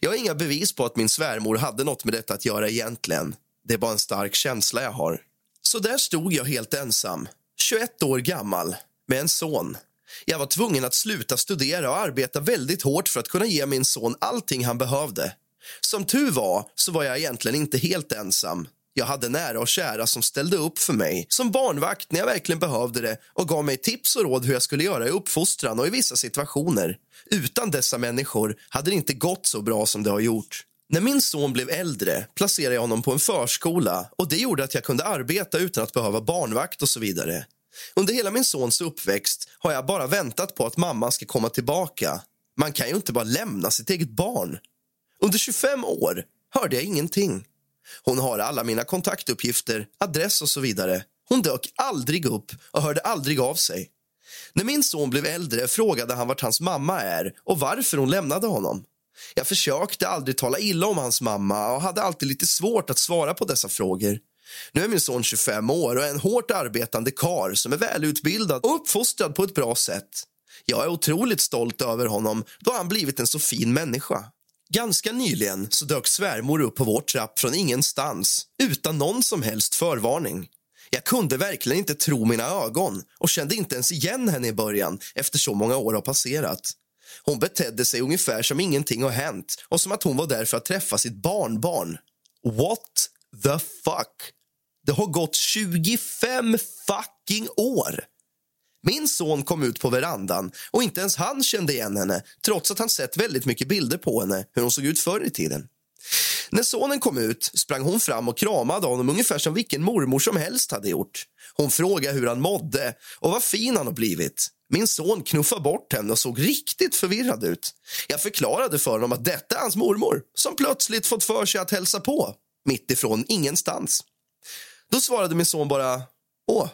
Jag har inga bevis på att min svärmor hade något med detta att göra egentligen. Det är bara en stark känsla jag har. Så där stod jag helt ensam, tjugoett år gammal, med en son. Jag var tvungen att sluta studera och arbeta väldigt hårt för att kunna ge min son allting han behövde. Som tur var så var jag egentligen inte helt ensam. Jag hade nära och kära som ställde upp för mig som barnvakt när jag verkligen behövde det och gav mig tips och råd hur jag skulle göra i uppfostran och i vissa situationer. Utan dessa människor hade det inte gått så bra som det har gjort. När min son blev äldre placerade jag honom på en förskola och det gjorde att jag kunde arbeta utan att behöva barnvakt och så vidare. Under hela min sons uppväxt har jag bara väntat på att mamman ska komma tillbaka. Man kan ju inte bara lämna sitt eget barn. Under tjugofem år hörde jag ingenting. Hon har alla mina kontaktuppgifter, adress och så vidare. Hon dök aldrig upp och hörde aldrig av sig. När min son blev äldre frågade han vart hans mamma är och varför hon lämnade honom. Jag försökte aldrig tala illa om hans mamma och hade alltid lite svårt att svara på dessa frågor. Nu är min son tjugofem år och är en hårt arbetande karl som är välutbildad och uppfostrad på ett bra sätt. Jag är otroligt stolt över honom då han blivit en så fin människa. Ganska nyligen så dök svärmor upp på vår trapp från ingenstans utan någon som helst förvarning. Jag kunde verkligen inte tro mina ögon och kände inte ens igen henne i början efter så många år har passerat. Hon betedde sig ungefär som ingenting har hänt och som att hon var där för att träffa sitt barnbarn. What the fuck? Det har gått tjugofem fucking år! Min son kom ut på verandan och inte ens han kände igen henne trots att han sett väldigt mycket bilder på henne hur hon såg ut förr i tiden. När sonen kom ut sprang hon fram och kramade honom ungefär som vilken mormor som helst hade gjort. Hon frågade hur han mådde och vad fin han har blivit. Min son knuffade bort henne och såg riktigt förvirrad ut. Jag förklarade för honom att detta är hans mormor som plötsligt fått för sig att hälsa på mitt ifrån ingenstans. Då svarade min son bara åh.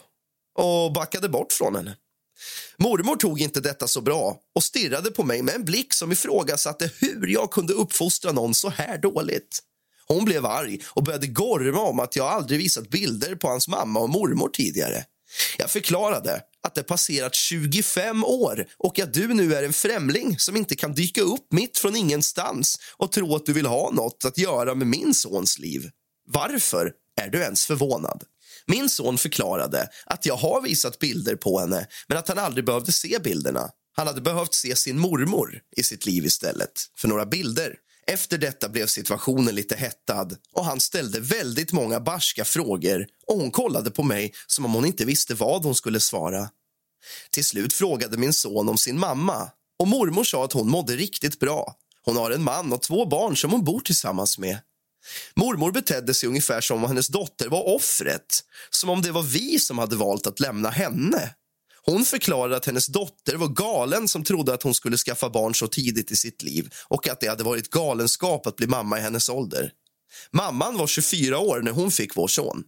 Och backade bort från henne. Mormor tog inte detta så bra och stirrade på mig med en blick som ifrågasatte hur jag kunde uppfostra någon så här dåligt. Hon blev arg och började gorma om att jag aldrig visat bilder på hans mamma och mormor tidigare. Jag förklarade att det passerat tjugofem år och att du nu är en främling som inte kan dyka upp mitt från ingenstans och tro att du vill ha något att göra med min sons liv. Varför är du ens förvånad? Min son förklarade att jag har visat bilder på henne men att han aldrig behövde se bilderna. Han hade behövt se sin mormor i sitt liv istället för några bilder. Efter detta blev situationen lite hettad och han ställde väldigt många barska frågor och hon kollade på mig som om hon inte visste vad hon skulle svara. Till slut frågade min son om sin mamma och mormor sa att hon mådde riktigt bra. Hon har en man och två barn som hon bor tillsammans med. Mormor betedde sig ungefär som om hennes dotter var offret, som om det var vi som hade valt att lämna henne. Hon förklarade att hennes dotter var galen som trodde att hon skulle skaffa barn så tidigt i sitt liv och att det hade varit galenskap att bli mamma i hennes ålder. Mamman var tjugofyra år när hon fick vår son.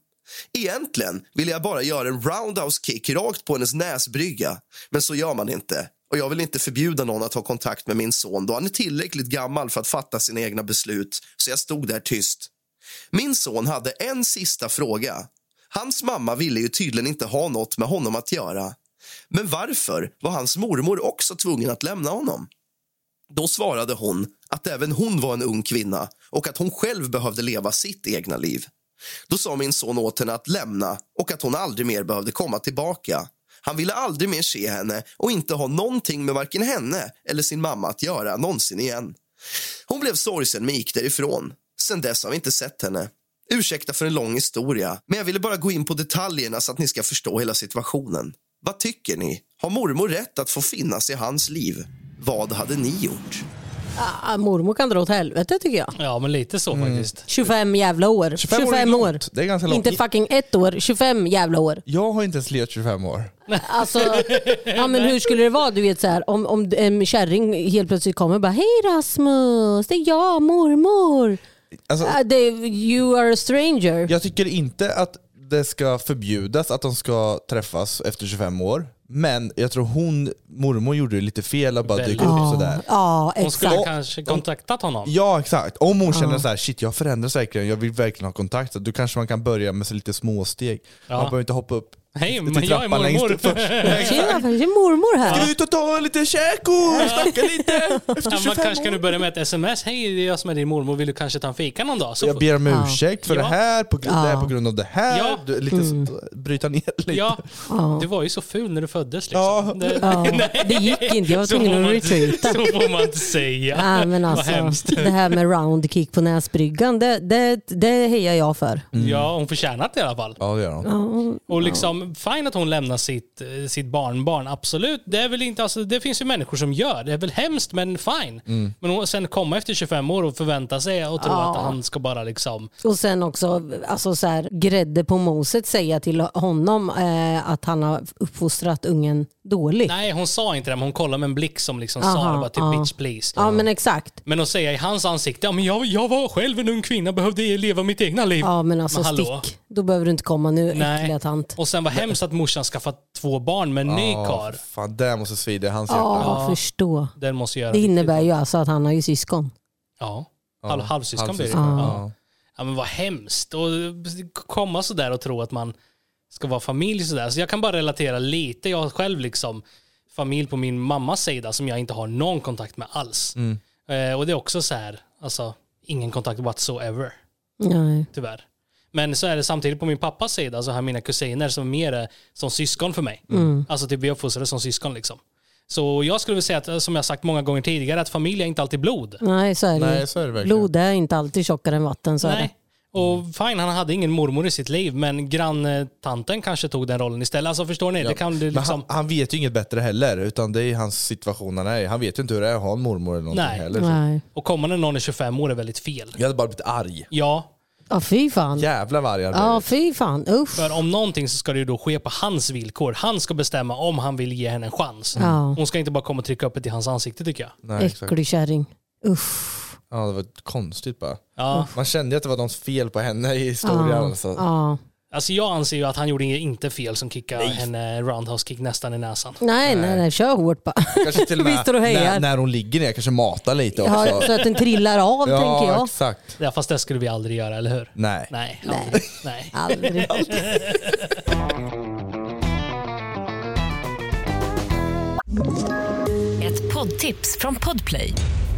Egentligen ville jag bara göra en roundhouse kick rakt på hennes näsbrygga, men så gör man inte. Och jag vill inte förbjuda någon att ha kontakt med min son då han är tillräckligt gammal för att fatta sina egna beslut. Så jag stod där tyst. Min son hade en sista fråga. Hans mamma ville ju tydligen inte ha något med honom att göra. Men varför var hans mormor också tvungen att lämna honom? Då svarade hon att även hon var en ung kvinna och att hon själv behövde leva sitt egna liv. Då sa min son åt henne att lämna och att hon aldrig mer behövde komma tillbaka. Han ville aldrig mer se henne och inte ha någonting med varken henne eller sin mamma att göra någonsin igen. Hon blev sorgsen men gick därifrån. Sen dess har vi inte sett henne. Ursäkta för en lång historia, men jag ville bara gå in på detaljerna så att ni ska förstå hela situationen. Vad tycker ni? Har mormor rätt att få finnas i hans liv? Vad hade ni gjort? Ah, mormor kan dra åt helvete tycker jag. Ja, men lite så mm. faktiskt. tjugofem jävla år. tjugofem, tjugofem år. Det är ganska långt. Inte fucking ett år, tjugofem jävla år. Jag har inte ens levt tjugofem år. Alltså, ja, men hur skulle det vara, du vet så här, om, om en kärring helt plötsligt kommer och bara, hej Rasmus, det är jag, mormor. Alltså, uh, they, you are a stranger. Jag tycker inte att det ska förbjudas att de ska träffas efter tjugofem år. Men jag tror hon, mormor gjorde det lite fel och bara Väl. dyker upp oh. sådär. Ja, oh, exakt. Hon skulle och, kanske kontaktat honom. Ja, exakt. Om hon känner oh. så här, shit, jag förändras verkligen, jag vill verkligen ha kontakt. Så då kanske man kan börja med så lite småsteg. Ja. Man behöver inte hoppa upp. Hej, men jag är mormor. Tjena, det är mormor här. Ska vi ut och ta lite käk och snacka lite? Ja, man kanske kan du börja med ett sms. Hej, det är jag som är din mormor. Vill du kanske ta en fika någon dag? Så jag ber om ja. ursäkt för ja. det här. På, ja. det här på grund av det här. Ja. Du, lite mm. så, bryta ner lite. Ja. Ja. Du var ju så ful när du föddes. Liksom. Ja. Det, ja. det gick inte. Jag var tvungen att retweeta. Så får man inte säga. Ja, men alltså, det här med roundkick på näsbryggan, det, det, det hejar jag för. Mm. Ja, hon förtjänar det i alla fall. Ja, det gör hon. Ja. Och liksom, fint att hon lämnar sitt, sitt barnbarn, absolut. Det är väl inte, alltså, det finns ju människor som gör. Det är väl hemskt, men fine. Mm. Men hon sen kommer efter tjugofem år och förväntar sig och tror ja. att han ska bara liksom... Och sen också, alltså så här, grädde på moset, säga till honom eh, att han har uppfostrat ungen dåligt. Nej, hon sa inte det, men hon kollade med en blick som liksom aha, sa det bara till typ, bitch please. Ja, mm. men exakt. Men att säga i hans ansikte, ja men jag, jag var själv en ung kvinna, behövde leva mitt egna liv. Ja, men alltså men, stick. Då behöver du inte komma nu, nej. Äckliga tant. Och sen var hemskt att morsan skaffat två barn med en oh, ny kar. Fan, det måste svida hans hjärta. Ja, förstå. Den måste göra det innebär det. Ju alltså att han har ju syskon. Ja, halv, oh, halvsyskon. halvsyskon. Oh. Ja. ja, men vad hemskt. Och komma så där och tro att man ska vara familj så där. Så jag kan bara relatera lite. Jag har själv liksom familj på min mammas sida som jag inte har någon kontakt med alls. Mm. Eh, och det är också så här, alltså ingen kontakt whatsoever. Nej. Tyvärr. Men så är det samtidigt på min pappas sida, så har mina kusiner som är mer som syskon för mig. Mm. Alltså typ vi uppfostrade som syskon liksom. Så jag skulle vilja säga att, som jag sagt många gånger tidigare, att familj är inte alltid blod. Nej, så är det. Nej, så är det verkligen. Blod är inte alltid tjockare än vatten, så nej. Är det. Och fine, han hade ingen mormor i sitt liv, men granntanten kanske tog den rollen istället. Alltså förstår ni? Ja. Det kan det liksom... han, han vet ju inget bättre heller, utan det är hans situation. Han, han vet ju inte hur det är att ha en mormor eller någonting nej. Heller. Nej. Och kommande någon i tjugofem år är väldigt fel. Jag hade bara blivit arg. Ja. Ja, ah, fy fan. Jävla vargar. Ja, ah, fy fan. Uff. För om någonting så ska det ju då ske på hans villkor. Han ska bestämma om han vill ge henne en chans. Mm. Mm. Hon ska inte bara komma och trycka upp det i hans ansikte, tycker jag. Äcklig kärring. Uff. Ja, det var konstigt bara. Ja. Man kände att det var något fel på henne i historien. Ah. Så. Ah. Alltså jag anser ju att han gjorde inte fel som kickade henne roundhouse kick nästan i näsan. Nej, nej, nej, kör hårt bara. Kanske till och med när, när hon ligger ner, kanske matar lite också. Ja, så att den trillar av, ja, tänker jag. Exakt. Ja, fast det skulle vi aldrig göra, eller hur? Nej. Nej, aldrig. Nej. Aldrig. aldrig. Ett poddtips från Podplay.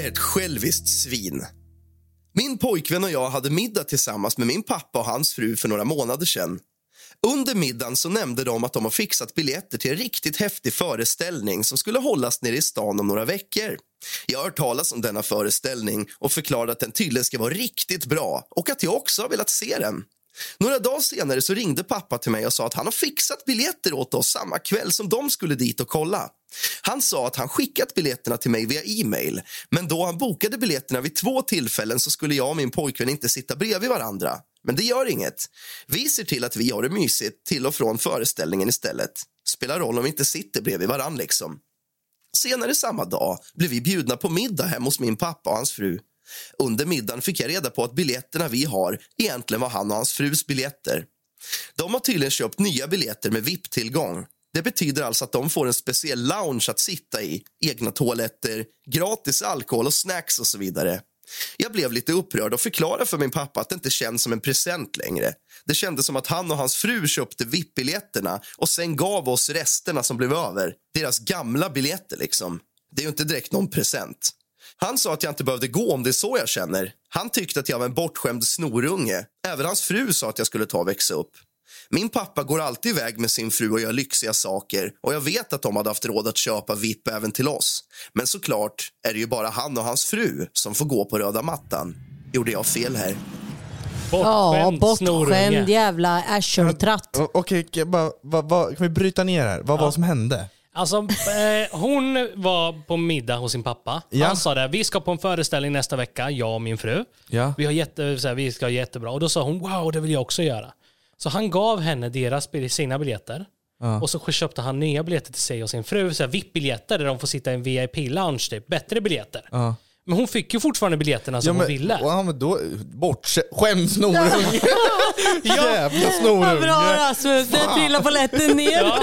är ett själviskt svin. Min pojkvän och jag hade middag tillsammans med min pappa och hans fru för några månader sedan. Under middagen så nämnde de att de har fixat biljetter till en riktigt häftig föreställning som skulle hållas nere i stan om några veckor. Jag har hört talas om denna föreställning och förklarade att den tydligen ska vara riktigt bra och att jag också har velat se den. Några dagar senare så ringde pappa till mig och sa att han har fixat biljetter åt oss samma kväll som de skulle dit och kolla. Han sa att han skickat biljetterna till mig via e-mail, men då han bokade biljetterna vid två tillfällen så skulle jag och min pojkvän inte sitta bredvid varandra. Men det gör inget. Vi ser till att vi har det mysigt till och från föreställningen istället. Spelar roll om vi inte sitter bredvid varandra liksom. Senare samma dag blev vi bjudna på middag hem hos min pappa och hans fru. Under middagen fick jag reda på att biljetterna vi har egentligen var han och hans frus biljetter. De har tydligen köpt nya biljetter med V I P-tillgång. Det betyder alltså att de får en speciell lounge att sitta i, egna toaletter, gratis alkohol och snacks och så vidare. Jag blev lite upprörd och förklarade för min pappa att det inte känns som en present längre. Det kändes som att han och hans fru köpte V I P-biljetterna och sen gav oss resterna som blev över. Deras gamla biljetter liksom. Det är ju inte direkt någon present. Han sa att jag inte behövde gå om det är så jag känner. Han tyckte att jag var en bortskämd snorunge. Även hans fru sa att jag skulle ta och växa upp. Min pappa går alltid iväg med sin fru och gör lyxiga saker. Och jag vet att de hade haft råd att köpa V I P även till oss. Men såklart är det ju bara han och hans fru som får gå på röda mattan. Gjorde jag fel här? Bortskämd, ja, bortskämd jävla äscheltratt. Okej, okay, kan vi bryta ner här? Vad ja. var som hände? Alltså, eh, hon var på middag hos sin pappa. Ja. Han sa det, vi ska på en föreställning nästa vecka, jag och min fru. Ja. Vi, har jätte, så här, vi ska ha jättebra. Och då sa hon, wow, det vill jag också göra. Så han gav henne deras, sina biljetter. Ja. Och så köpte han nya biljetter till sig och sin fru. Så här, V I P-biljetter där de får sitta i en V I P-lounge, typ. Bättre biljetter. Ja. Men hon fick ju fortfarande biljetterna som ja, men, hon ville. Ja, men då... Bortskämd snorunge. Jävla snorunge. Vad bra, Rasmus. Det trillar paletten ner. Ja.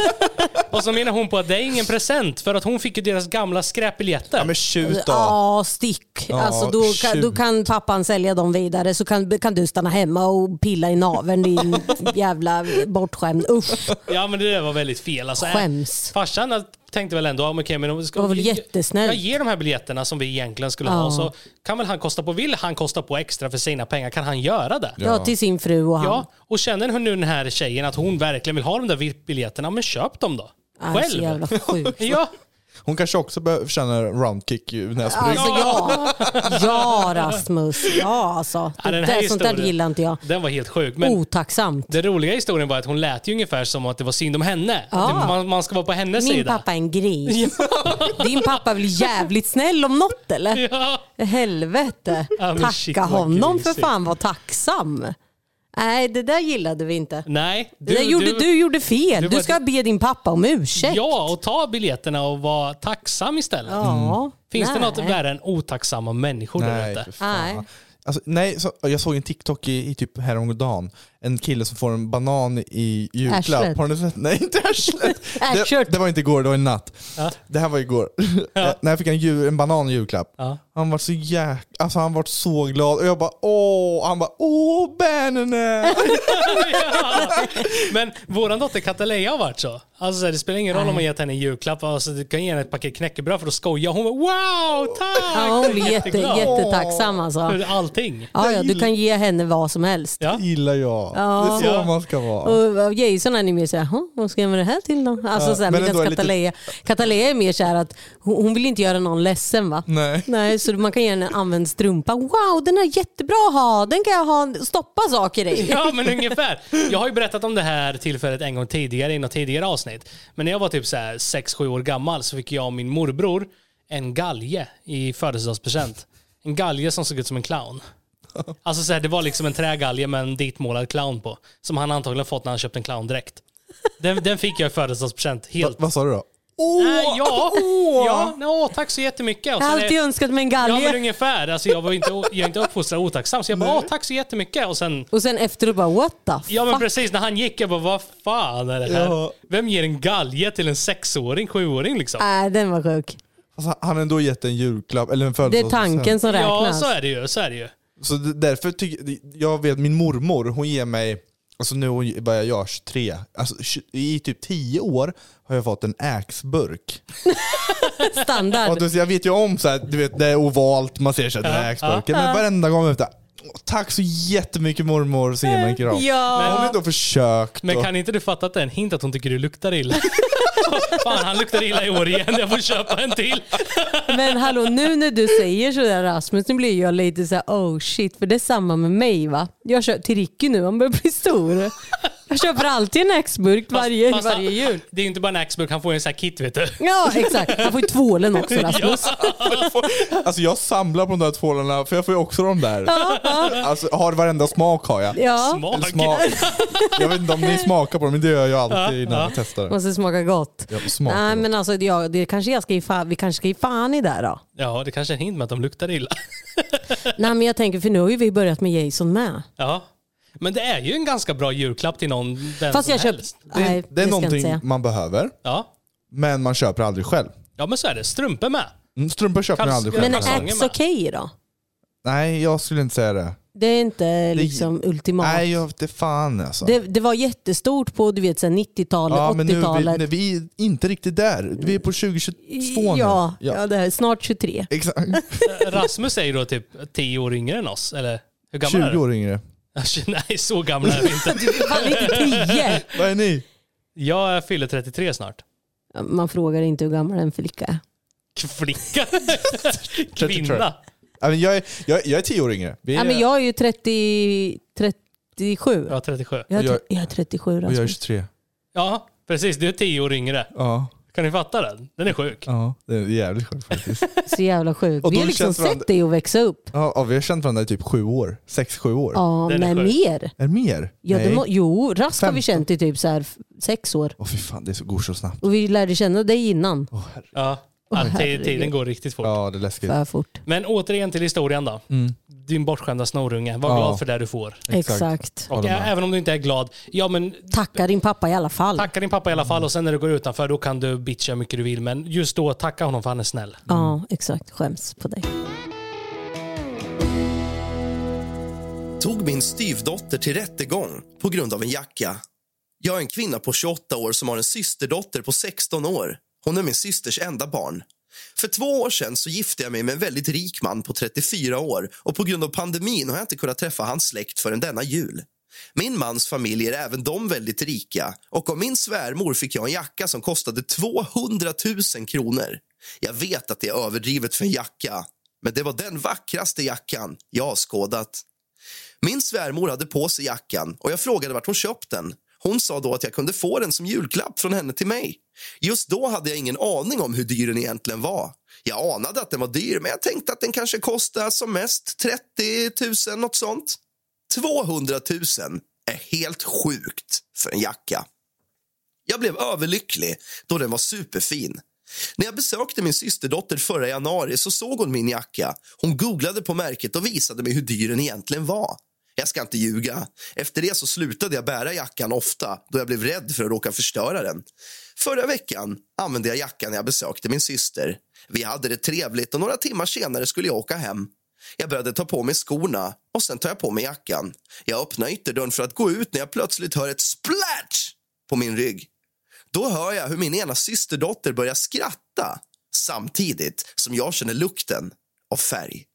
Och så menar hon på att det är ingen present. För att hon fick ju deras gamla skräpbiljetter. Ja, men tjut då. Ja, stick. Ja, alltså, då, kan, då kan pappan sälja dem vidare. Så kan, kan du stanna hemma och pilla i naveln. Din jävla bortskämd. Usch. Ja, men det där var väldigt fel. Alltså, skäms. Farsan att... tänkte väl ändå, okej, okay, men de ska, vi, jag ger de här biljetterna som vi egentligen skulle ja. ha, så kan väl han kosta på, vill han kosta på extra för sina pengar, kan han göra det? Ja, ja till sin fru och han. Ja, och känner hon nu den här tjejen att hon verkligen vill ha de där V I P-biljetterna, men köp dem då. Aj, själv. Jävla sjukt. Ja. Hon kanske också behöver känna roundkick i näsbrygg. Alltså, ja. ja, Rasmus. Ja, alltså. Ja, den här sånt där gillar inte jag. Den var helt sjuk. Men otacksamt. Den roliga historien var att hon lät ju ungefär som att det var synd om henne. Ja. Man, man ska vara på hennes Min sida. Min pappa är en gris. Ja. Din pappa är väl jävligt snäll om något, eller? Ja. Helvete. Ja, tacka shit, honom för fan, var tacksam. Nej, det där gillade vi inte. Nej, du, det gjorde, du, du gjorde fel. Du, du ska be din pappa om ursäkt. Ja, och ta biljetterna och vara tacksam istället. Mm. Finns nej. det något värre än otacksamma människor nej, där ute? Nej, alltså, nej så, jag såg en TikTok i, i typ häromdagen. En kille som får en banan i julklapp. Porn- nej, inte ärslet. det, det var inte igår, det var en natt. Ja. Det här var igår. Ja. När jag fick en, jul, en banan i julklapp. Ja. Han var så jäk... Alltså han var så glad. Och jag bara, åh. Han bara, åh, bärnene. Ja. Men våran dotter Kataleja har varit så. Alltså det spelar ingen roll nej. om man gett henne en julklapp. Alltså du kan ge henne ett paket knäckebröd för att skoja. Hon var, wow, tack. Ja, hon blir jätte, jättetacksam alltså. För allting. Ja, ja, du kan ge henne vad som helst. Ja. Det gillar jag. Ja. Det är så man ska vara. Och Jason är ni mer såhär, vad ska jag med det här till då? Alltså såhär, ja, medan Kataleja lite... Kataleja är mer såhär att hon vill inte göra någon ledsen, va? Nej. Nej, så man kan ge henne en använd strumpa. Wow, den är jättebra att ha. Den kan jag ha, stoppa saker i. Ja, men ungefär. Jag har ju berättat om det här tillfället en gång tidigare i något tidigare avsnitt. Men när jag var typ såhär sex sju år gammal så fick jag och min morbror en galge i födelsedagspresent. En galge som såg ut som en clown. Alltså så här, det var liksom en trägalge med en ditmålad clown på. Som han antagligen fått när han köpte en clowndräkt. Den, den fick jag i födelsedagspresent helt. Va, vad sa du då? Oh! Äh, ja, oh! ja no, tack så jättemycket. Och jag har alltid det, önskat mig en galge. Ja, men ungefär. Alltså, jag var inte, jag är inte uppfostrad otacksam. Så jag bara, tack så jättemycket. Och sen, och sen efteråt bara, what the fuck? Ja, men precis. När han gick, jag bara, vad fan är det här? Ja. Vem ger en galge till en sexåring, sjuåring liksom? Nej, äh, den var sjuk. Alltså, han har ändå gett en julklapp. Eller en födelsedagspresent. Det är tanken som räknas. Ja, så är det ju. Så är det ju. Så därför tycker jag vet min mormor, hon ger mig, alltså nu börjar jag tjugotre, alltså i typ tio år har jag fått en äxburk. Standard. Och då, jag vet ju om så här, du vet, det är ovalt, man ser så här, den här äxburken, men varenda gång efter tack så jättemycket mormor, så ger mig en kram. Ja. Men hon har då försökt. Men kan inte du fatta att det är en hint att hon tycker du luktar illa? Fan, han luktar illa i år igen. Jag får köpa en till. Men hallå, nu när du säger sådär Rasmus, nu blir jag lite så här, oh shit. För det är samma med mig, va? Jag kör till Ricky nu, han börjar bli stor. Jag köper alltid en äxburk varje, fast, varje jul. Det är ju inte bara en äxburk, han får ju en sån här kit, vet du. Ja, exakt. Han får ju tvålen också, Rasmus. Ja. Alltså jag samlar på de där tvålarna, för jag får ju också de där. Ja, ja. Alltså har varenda smak har jag. Ja. Smak. smak. Jag vet inte om ni smakar på dem, men det gör jag alltid ja, när jag testar det. Måste smaka gott. Ja, smaka. Nej, men alltså ja, det kanske jag ska ge fan, vi kanske ska ge fan i där då. Ja, det kanske är en hint med att de luktar illa. Nej, men jag tänker, för nu har ju vi börjat med Jason med. Ja. Men det är ju en ganska bra julklapp till någon. Fast jag köpt, det, nej, det är någonting man behöver. Ja. Men man köper aldrig själv. Ja, men så är det. Strumpor med. Mm, strumpor köper man aldrig själv. Men är det okej då? Nej, jag skulle inte säga det. Det är inte liksom det, ultimat. Nej, jag vet fan alltså. Det, det var jättestort på, du vet, sen nittiotalet, ja, åttiotalet. Men nu, vi, nu, vi är inte riktigt där. Vi är på tjugohundratjugotvå nu. Ja, ja. ja det här är snart tjugotre. Exakt. Rasmus är ju då typ tio år yngre än oss, eller hur gammal är du? tjugo år yngre. Nej, så gammal är vi inte. Han är inte tio. Vad är ni? Jag fyller trettiotre snart. Man frågar inte hur gammal en flicka är. Flicka? Kvinna? Jag är, jag, jag är tio år yngre. Vi är... Ja, men jag är ju trettio, trettiosju. Ja, trettiosju. Jag är, jag är trettiosju. Och jag är tjugotre. Ja, precis. Du är tio år yngre. Ja. Kan ni fatta den? Den är sjuk. Ja, den är jävligt sjuk faktiskt. Så jävla sjuk. Vi har liksom sett varandra... dig och växa upp. Ja, ja, vi har känt varandra i typ sju år. Sex, sju år. Ja, den men är mer. Är mer? Ja, det må... Jo, Rask har vi känt i typ så här sex år. Åh, oh, fy fan, det går så snabbt. Och vi lärde känna dig innan. Åh, oh, herregud. Ja. All tiden går riktigt fort. Ja, det är läskigt. För fort. Men återigen till historien då. Mm. Din bortskämda snorunge. Var ja. glad för det du får. Exakt. Och ja, även om du inte är glad. Ja, men, tacka din pappa i alla fall. Tacka din pappa i alla fall. Och sen när du går utanför, då kan du bitcha hur mycket du vill. Men just då, tacka honom för han är snäll. Mm. Ja, exakt. Skäms på dig. Tog min styvdotter till rättegång på grund av en jacka. Jag är en kvinna på tjugoåtta år som har en systerdotter på sexton år. Hon är min systers enda barn. För två år sedan så gifte jag mig med en väldigt rik man på trettiofyra år och på grund av pandemin har jag inte kunnat träffa hans släkt förrän denna jul. Min mans familj är även de väldigt rika och av min svärmor fick jag en jacka som kostade tvåhundratusen kronor. Jag vet att det är överdrivet för en jacka, men det var den vackraste jackan jag har skådat. Min svärmor hade på sig jackan och jag frågade vart hon köpt den. Hon sa då att jag kunde få den som julklapp från henne till mig. Just då hade jag ingen aning om hur dyr den egentligen var. Jag anade att den var dyr, men jag tänkte att den kanske kostade som mest trettiotusen, något sånt. tvåhundratusen är helt sjukt för en jacka. Jag blev överlycklig då den var superfin. När jag besökte min systerdotter förra januari så såg hon min jacka. Hon googlade på märket och visade mig hur dyr den egentligen var. Jag ska inte ljuga. Efter det så slutade jag bära jackan ofta då jag blev rädd för att råka förstöra den. Förra veckan använde jag jackan när jag besökte min syster. Vi hade det trevligt och några timmar senare skulle jag åka hem. Jag började ta på mig skorna och sen tar jag på mig jackan. Jag öppnar ytterdörren för att gå ut när jag plötsligt hör ett splash på min rygg. Då hör jag hur min ena systerdotter börjar skratta samtidigt som jag känner lukten av färg.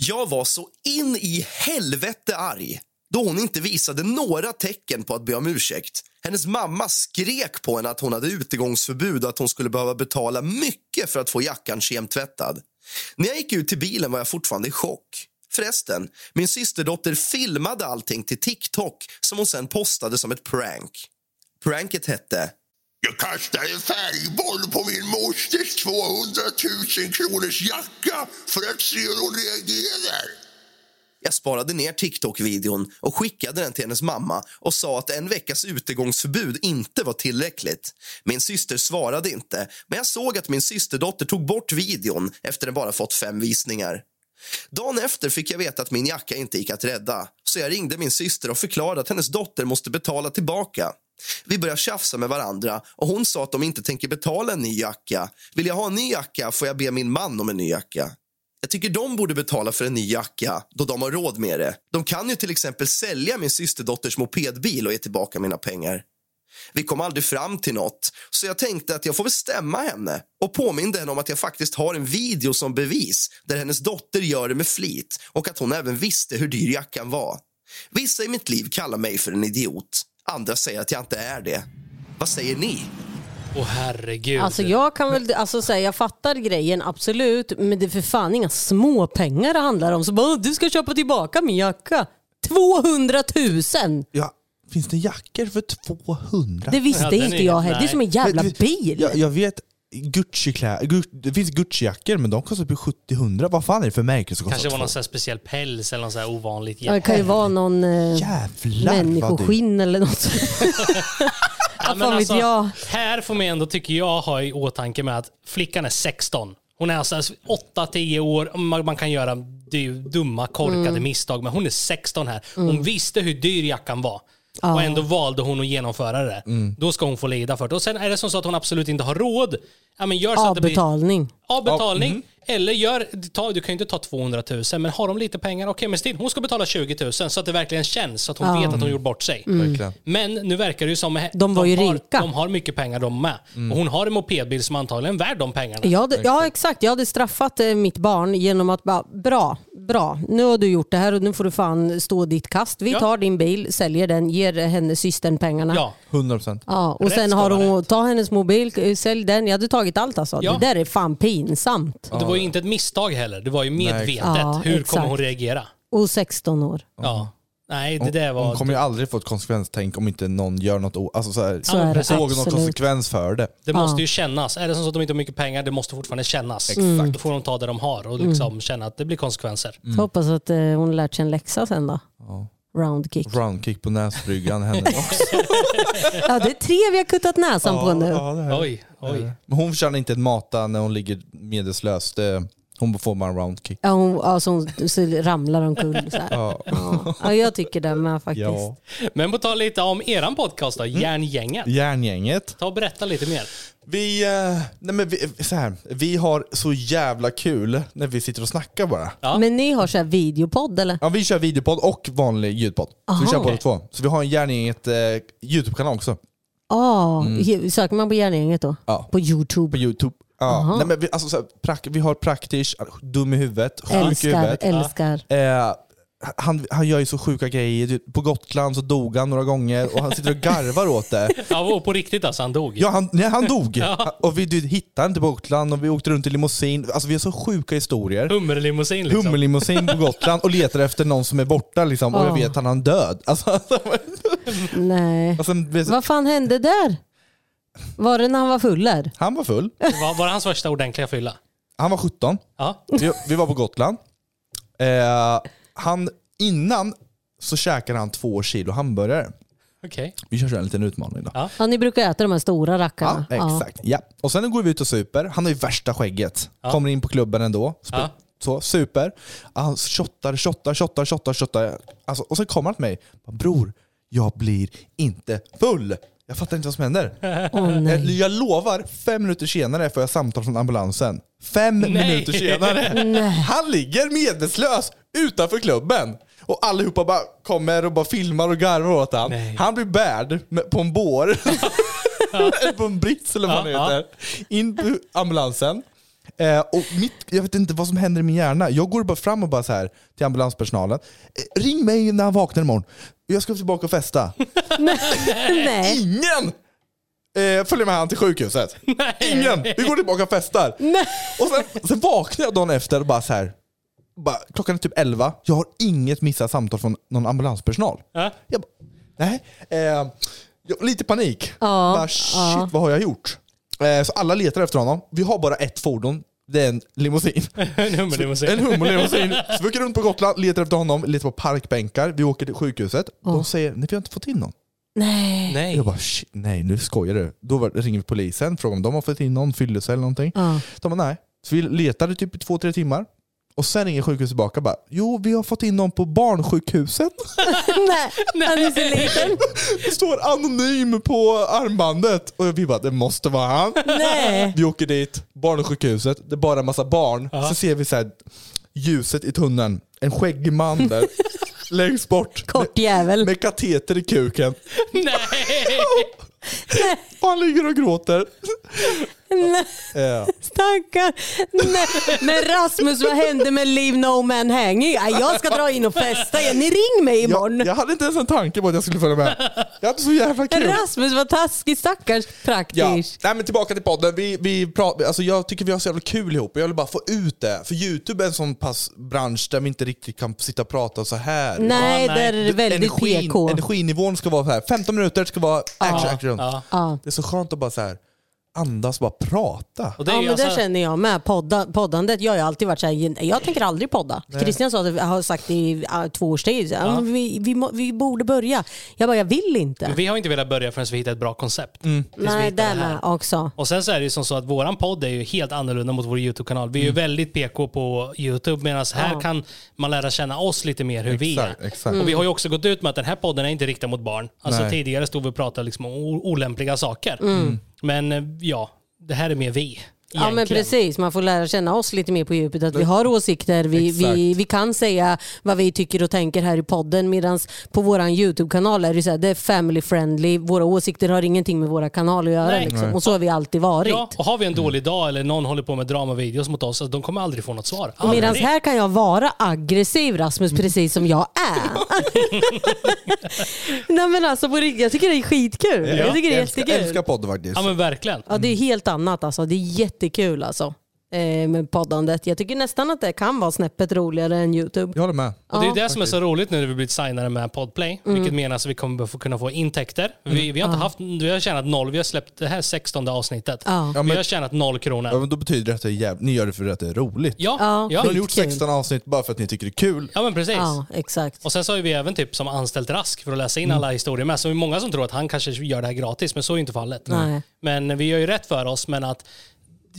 Jag var så in i helvete arg då hon inte visade några tecken på att be om ursäkt. Hennes mamma skrek på henne att hon hade utegångsförbud och att hon skulle behöva betala mycket för att få jackan kemtvättad. När jag gick ut till bilen var jag fortfarande i chock. Förresten, min systerdotter filmade allting till TikTok som hon sen postade som ett prank. Pranket hette... Jag kastade en färgboll på min mosters tvåhundratusen kronors jacka för att se hur hon reagerar. Jag sparade ner TikTok-videon och skickade den till hennes mamma och sa att en veckas utegångsförbud inte var tillräckligt. Min syster svarade inte, men jag såg att min systerdotter tog bort videon efter den bara fått fem visningar. Dagen efter fick jag veta att min jacka inte gick att rädda, så jag ringde min syster och förklarade att hennes dotter måste betala tillbaka. Vi började tjafsa med varandra och hon sa att de inte tänker betala en ny jacka. Vill jag ha en ny jacka får jag be min man om en ny jacka. Jag tycker de borde betala för en ny jacka då de har råd med det. De kan ju till exempel sälja min systerdotters mopedbil och ge tillbaka mina pengar. Vi kom aldrig fram till något så jag tänkte att jag får väl stämma henne och påminde henne om att jag faktiskt har en video som bevis där hennes dotter gör det med flit och att hon även visste hur dyr jackan var. Vissa i mitt liv kallar mig för en idiot. Andra säger att jag inte är det. Vad säger ni? Åh, oh, herregud. Alltså jag kan väl alltså säga jag fattar grejen absolut, men det är för fan inga små pengar det handlar om så bara du ska köpa tillbaka min jacka. tvåhundratusen. Ja, finns det jackor för tvåhundra? Det visste ja, inte är, jag heller. Det är som en jävla det, bil. Jag, jag vet Gucci klä, Gu, det finns Gucci-jackor men de kostar typ sjuttio hundra. Vad fan är det för märke som kostar? Kanske var någon så här speciell päls eller någon så här ovanligt jävla. Det kan ju vara någon eh, människoskinn eller något. Ja, men alltså, jag. Här får man ändå tycker jag ha i åtanke med att flickan är sexton. Hon är alltså åtta till tio år. Man, man kan göra dumma korkade mm. misstag men hon är sexton här. Hon mm. visste hur dyr jackan var. Ah. Och ändå valde hon att genomföra det. Mm. Då ska hon få leda för det. Och sen är det som så att hon absolut inte har råd. Ja, men gör så att det blir avbetalning. Avbetalning. Mm. Eller gör, du kan ju inte ta tvåhundratusen, men har de lite pengar, okej okay, men still, hon ska betala tjugotusen så att det verkligen känns, så att hon ja. vet att hon gjort bort sig. Mm. Men nu verkar det ju som de, de var ju har, rika. De har mycket pengar de med. Mm. Och hon har en mopedbil som antagligen är värd de pengarna. Jag hade, ja exakt, jag hade straffat eh, mitt barn genom att bara, bra, bra, nu har du gjort det här och nu får du fan stå ditt kast. Vi ja. tar din bil, säljer den, ger henne systern pengarna. Ja, hundra procent. Ja, och rätt sen har hon, ta hennes mobil, sälj den. Jag hade tagit allt alltså. Ja. Det där är fan pinsamt. Ja. Det var ju inte ett misstag heller. Det var ju medvetet. Ja, hur exakt. Kommer hon reagera? Och sexton år. Ja. Nej, det där var... Hon kommer ju aldrig få ett konsekvenstänk om inte någon gör något... O- alltså så här, så är det, någon konsekvens för det. Det måste ja. ju kännas. Är det som så att de inte har mycket pengar, det måste fortfarande kännas. Exakt. Mm. Då får de ta det de har och liksom mm. känna att det blir konsekvenser. Mm. Så hoppas att eh, hon lärt sig en läxa sen då. Ja. Roundkick. Roundkick på näsbryggan henne också. Ja, det är tre vi har kuttat näsan ja, på nu. Ja, oj, oj. Men hon förtjänar inte ett mata när hon ligger medelslös. Det... Hon får bara en roundkick. Ja, hon, alltså hon så ramlar omkull. Så här. Ja. Ja, jag tycker det med faktiskt. Ja. Men på tal lite om eran podcast då, Järngänget. Järngänget. Ta och berätta lite mer. Vi, nej men vi, så här, vi har så jävla kul när vi sitter och snackar bara. Ja. Men ni har så här videopodd eller? Ja, vi kör videopodd och vanlig ljudpodd. Aha, så vi kör okay. båda två. Så vi har en Järngänget eh, YouTube-kanal också. Ja, oh, mm. söker man på Järngänget då? Ja. På Youtube. På Youtube. Ja. Nej, men vi, alltså, så här, prak, vi har praktiskt dum i huvudet, sjuk i huvudet. Älskar. Eh, han, han gör ju så sjuka grejer. På Gotland så dog han några gånger och han sitter och garvar åt det. Ja, på riktigt alltså, han dog. Ja, han, nej, han dog. Ja. Och vi du, hittade inte på Gotland och vi åkte runt i limousin. Alltså vi har så sjuka historier. Hummerlimousin liksom. Hummerlimousin på Gotland och letar efter någon som är borta liksom. Oh. Och jag vet att han är död. Alltså, nej. Sen, vad fan hände där? Var det när han var full där? Han var full. Var, var det hans första ordentliga fylla? Han var sjutton. Ja. Vi, vi var på Gotland. Eh, han, innan så käkade han två kilo hamburgare. Okej. Vi kör en liten utmaning då. Ja. Ja, ni brukar äta de här stora rackarna. Ja, exakt. Ja. Ja. Och sen går vi ut och super. Han har ju värsta skägget. Ja. Kommer in på klubben ändå. Sp- ja. Så, super. Han shottar, shottar, shottar, shottar, shottar. Alltså, och sen kommer han till mig. Bror, jag blir inte full. Jag fattar inte vad som händer. Oh, jag, jag lovar, fem minuter senare får jag samtal från ambulansen. Fem nej. minuter senare. Nej. Han ligger medvetslös utanför klubben. Och allihopa bara kommer och bara filmar och garvar åt han. Nej. Han blir bärd på en bår. På en brits eller vad ja, han heter. Ja. In på ambulansen. Eh, och mitt, jag vet inte vad som händer i min hjärna. Jag går bara fram och bara så här till ambulanspersonalen. Eh, ring mig när han vaknar imorgon. Jag ska tillbaka och festa. Nej. Ingen eh, följer med han till sjukhuset. Nej. Ingen. Vi går tillbaka och festar. Nej. Och sen, sen vaknar jag dagen efter och bara så här. Bara, klockan är typ elva. Jag har inget missat samtal från någon ambulanspersonal. Äh? Jag bara, nej. Eh, jag, lite panik. Ja, bara, shit, ja. vad har jag gjort? Så alla letar efter honom. Vi har bara ett fordon. Det är en limousin. En hummerlimousin. En hummerlimousin. Så vi åker runt på Gotland, letar efter honom, letar på parkbänkar. Vi åker till sjukhuset. Oh. De säger, nej, vi har inte fått in någon. Nej. nej. Jag bara, shit, nej, nu skojar du. Då ringer vi polisen, frågar om de har fått in någon, fyller sig eller någonting. Oh. De bara, nej. Så vi letade typ i två, tre timmar. Och sen ringer sjukhuset tillbaka bara, jo, vi har fått in någon på barnsjukhuset. Nej, han är så liten. Det står anonym på armbandet. Och vi bara, det måste vara han. Nej. Vi åker dit, barnsjukhuset. Det är bara en massa barn. Uh-huh. Så ser vi så här, ljuset i tunneln. En skäggman där. Längst bort. Kort jävel. Med, med kateter i kuken. Nej. Han ligger och gråter. Nej. Ja. Stackar. Nej. Men Rasmus, vad hände med Leave No Man Hanging? Jag ska dra in och festa. Ni ring mig imorgon. Jag, jag hade inte ens en tanke på att jag skulle följa med. Jag hade så jävla kul. Rasmus var taskig, stackars praktiskt. Ja. Nej, men tillbaka till podden. Vi, vi pratar, alltså jag tycker vi har så jävla kul ihop. Jag vill bara få ut det. För YouTube är en sån pass bransch där vi inte riktigt kan sitta och prata så här. Nej, ja, nej. Det är väldigt Energin, P K. Energinivån ska vara så här. femton minuter ska vara action, ja. action. Ja. Ja. Det är så skönt att bara så här. Andas, bara prata. Och det ja, men det här... känner jag med. Podda, poddandet, jag har alltid varit så här, jag tänker aldrig podda. Nej. Christian sa det, har sagt i uh, två års tid, ja. vi, vi, vi borde börja. Jag bara, jag vill inte. Men vi har inte velat börja förrän vi hittar ett bra koncept. Mm. Nej, det här också. Och sen så är det ju som så att våran podd är ju helt annorlunda mot vår YouTube-kanal. Vi är mm. ju väldigt P K på YouTube, medan ja. här kan man lära känna oss lite mer hur exakt, vi är. Exakt. Och vi har ju också gått ut med att den här podden är inte riktad mot barn. Alltså Nej. tidigare stod vi och pratade liksom om olämpliga saker. Mm. Men ja, det här är mer vi. egentligen. Ja, men precis. Man får lära känna oss lite mer på djupet. Att vi har åsikter. Vi, vi, vi kan säga vad vi tycker och tänker här i podden. Medan på våran YouTube-kanal är det så här, det är family friendly. Våra åsikter har ingenting med våra kanaler att göra. Liksom. Och så har vi alltid varit. Ja, och har vi en dålig dag eller någon håller på med dramavideos mot oss, så de kommer aldrig få något svar. Medan här kan jag vara aggressiv, Rasmus, precis som jag är. Nej, men alltså, jag tycker det är skitkul. Ja. Jag tycker det är jättekul. Jag älskar podd faktiskt. Ja, men verkligen. Ja, det är helt annat alltså. Det är jättekul. Det är kul alltså eh, med poddandet. Jag tycker nästan att det kan vara snäppet roligare än YouTube. Jag håller med. Och det är det ja, som är så roligt nu när vi blivit signade med Podplay. Mm. Vilket menar att vi kommer kunna få intäkter. Vi, vi har inte ah. haft, vi har tjänat noll. Vi har släppt det här sextonde avsnittet. Ah. Ja, men, vi har tjänat noll kronor. Ja, men då betyder det att det är jäv... ni gör det för att det är roligt. Ja, ah, ja. Ni har gjort sexton avsnitt bara för att ni tycker det är kul. Ja, men precis. Ah, exakt. Och sen så har vi även typ som anställt Rask för att läsa in mm. alla historier med. Så är många som tror att han kanske gör det här gratis, men så är inte fallet. Mm. Men vi gör ju rätt för oss, men att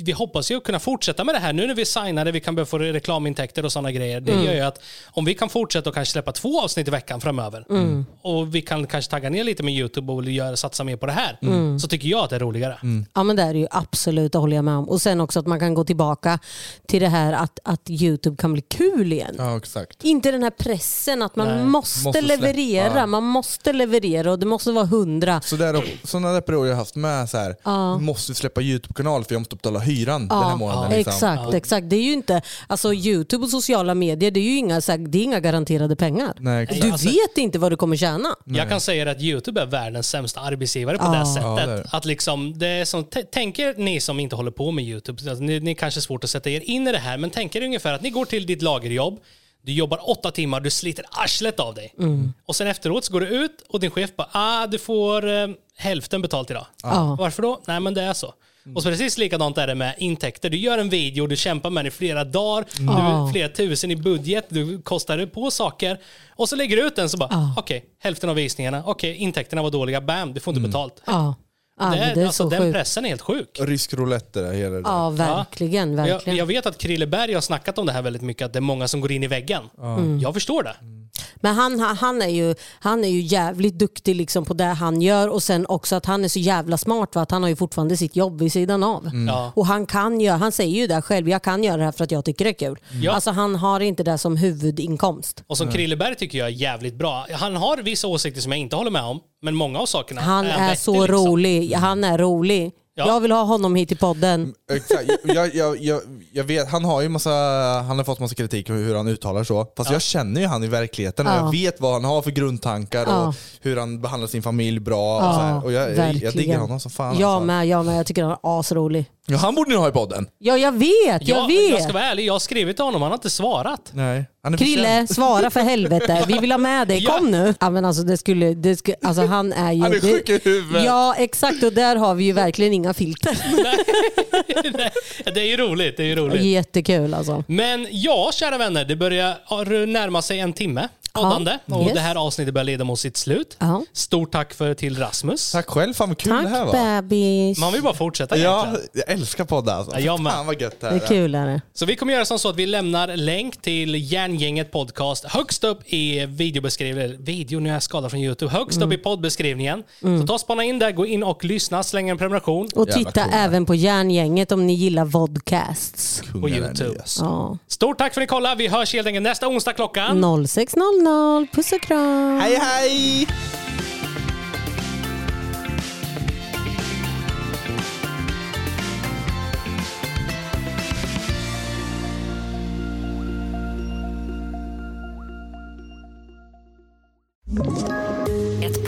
vi hoppas ju att kunna fortsätta med det här. Nu när vi signade, vi kan börja få reklamintäkter och sådana grejer. Det mm. gör ju att om vi kan fortsätta och kanske släppa två avsnitt i veckan framöver mm. och vi kan kanske tagga ner lite med YouTube och göra, satsa mer på det här mm. så tycker jag att det är roligare. Mm. Ja, men det är ju absolut, att håller jag med om. Och sen också att man kan gå tillbaka till det här att, att YouTube kan bli kul igen. Ja, exakt. Inte den här pressen att man Nej, måste, måste leverera. Ja. Man måste leverera och det måste vara hundra. Så där, sådana där perioder jag har haft med så här, ja. måste släppa YouTube-kanal för jag måste betala hyran ja, den här månaden. Ja, liksom. Exakt, ja. exakt. Det är ju inte, alltså YouTube och sociala medier, det är ju inga, det är inga garanterade pengar. Nej, du alltså, vet inte vad du kommer tjäna. Nej. Jag kan säga att YouTube är världens sämsta arbetsgivare på ja. det här sättet. Ja, det är. Att liksom, det är som, t- tänker ni som inte håller på med YouTube, alltså, ni, ni kanske är svårt att sätta er in i det här, men tänker ungefär att ni går till ditt lagerjobb, du jobbar åtta timmar, du sliter arslet av dig. Mm. Och sen efteråt så går du ut och din chef bara, ah, du får eh, hälften betalt idag. Ja. Varför då? Nej, men det är så. Och så precis likadant är det med intäkter. Du gör en video, du kämpar med den i flera dagar, mm. du flera tusen i budget, du kostar på saker och så lägger du ut den så bara, ah. okej, okay, hälften av visningarna, okej, okay, intäkterna var dåliga, bam, du får inte mm. betalt. Ah. Ah, det är, det är alltså, den sjuk. pressen är helt sjuk. Riskroulette där hela det. Ja, verkligen, ja. verkligen. Jag, jag vet att Krilleberg har snackat om det här väldigt mycket, att det är många som går in i väggen. Mm. Jag förstår det. Mm. Men han, han, är ju, han är ju jävligt duktig liksom på det han gör, och sen också att han är så jävla smart, va? Att han har ju fortfarande sitt jobb vid sidan av. Mm. Ja. Och han kan göra, han säger ju det själv, jag kan göra det här för att jag tycker det är kul. Mm. Alltså han har inte det som huvudinkomst. Och som mm. Krilleberg tycker jag är jävligt bra. Han har vissa åsikter som jag inte håller med om, men många av sakerna. Han är, är så liksom. rolig. Han är rolig. Ja. Jag vill ha honom hit i podden. Exakt. Jag, jag, jag, jag vet, han har ju massa, han har fått massa kritik hur han uttalar så. Fast ja. jag känner ju han i verkligheten. Ja. Och jag vet vad han har för grundtankar ja. och hur han behandlar sin familj bra. Ja, och så här. Och jag, jag, jag digger honom som fan. Jag med, jag med. Jag tycker han är asrolig. Ja, han borde nu ha i podden. Ja, jag vet, jag, jag vet. Jag ska vara ärlig, jag har skrivit till honom, han har inte svarat. Nej. Krille, svara för helvete. Vi vill ha med dig, kom nu. Ja, men alltså det skulle, det skulle alltså han är ju... Han är sjuk i huvudet. Ja, exakt, och där har vi ju verkligen inga filter. Nej, det är ju roligt, det är ju roligt. Jättekul alltså. Men ja, kära vänner, det börjar närma sig en timme. Poddande. Och yes. det här avsnittet börjar leda mot sitt slut. uh-huh. Stort tack för, till Rasmus. Tack själv, fan vad kul tack, det här var babys. Man vill bara fortsätta. Ja, jag älskar poddar alltså. Ja, man. Fan vad gött det här. Det är kul är det. Så vi kommer göra som så att vi lämnar länk till Järngänget podcast högst upp i videobeskrivningen. Video, nu är jag skadad från YouTube. Högst mm. upp i poddbeskrivningen. mm. Så ta och spana in där, gå in och lyssna, släng en prenumeration. Och jävla titta cool, även på Järngänget om ni gillar vodcasts Kungar på YouTube. oh. Stort tack för att ni kollade. Vi hörs helt enkelt nästa onsdag klockan noll sex noll noll. Puss och kram. Hej hej. Ett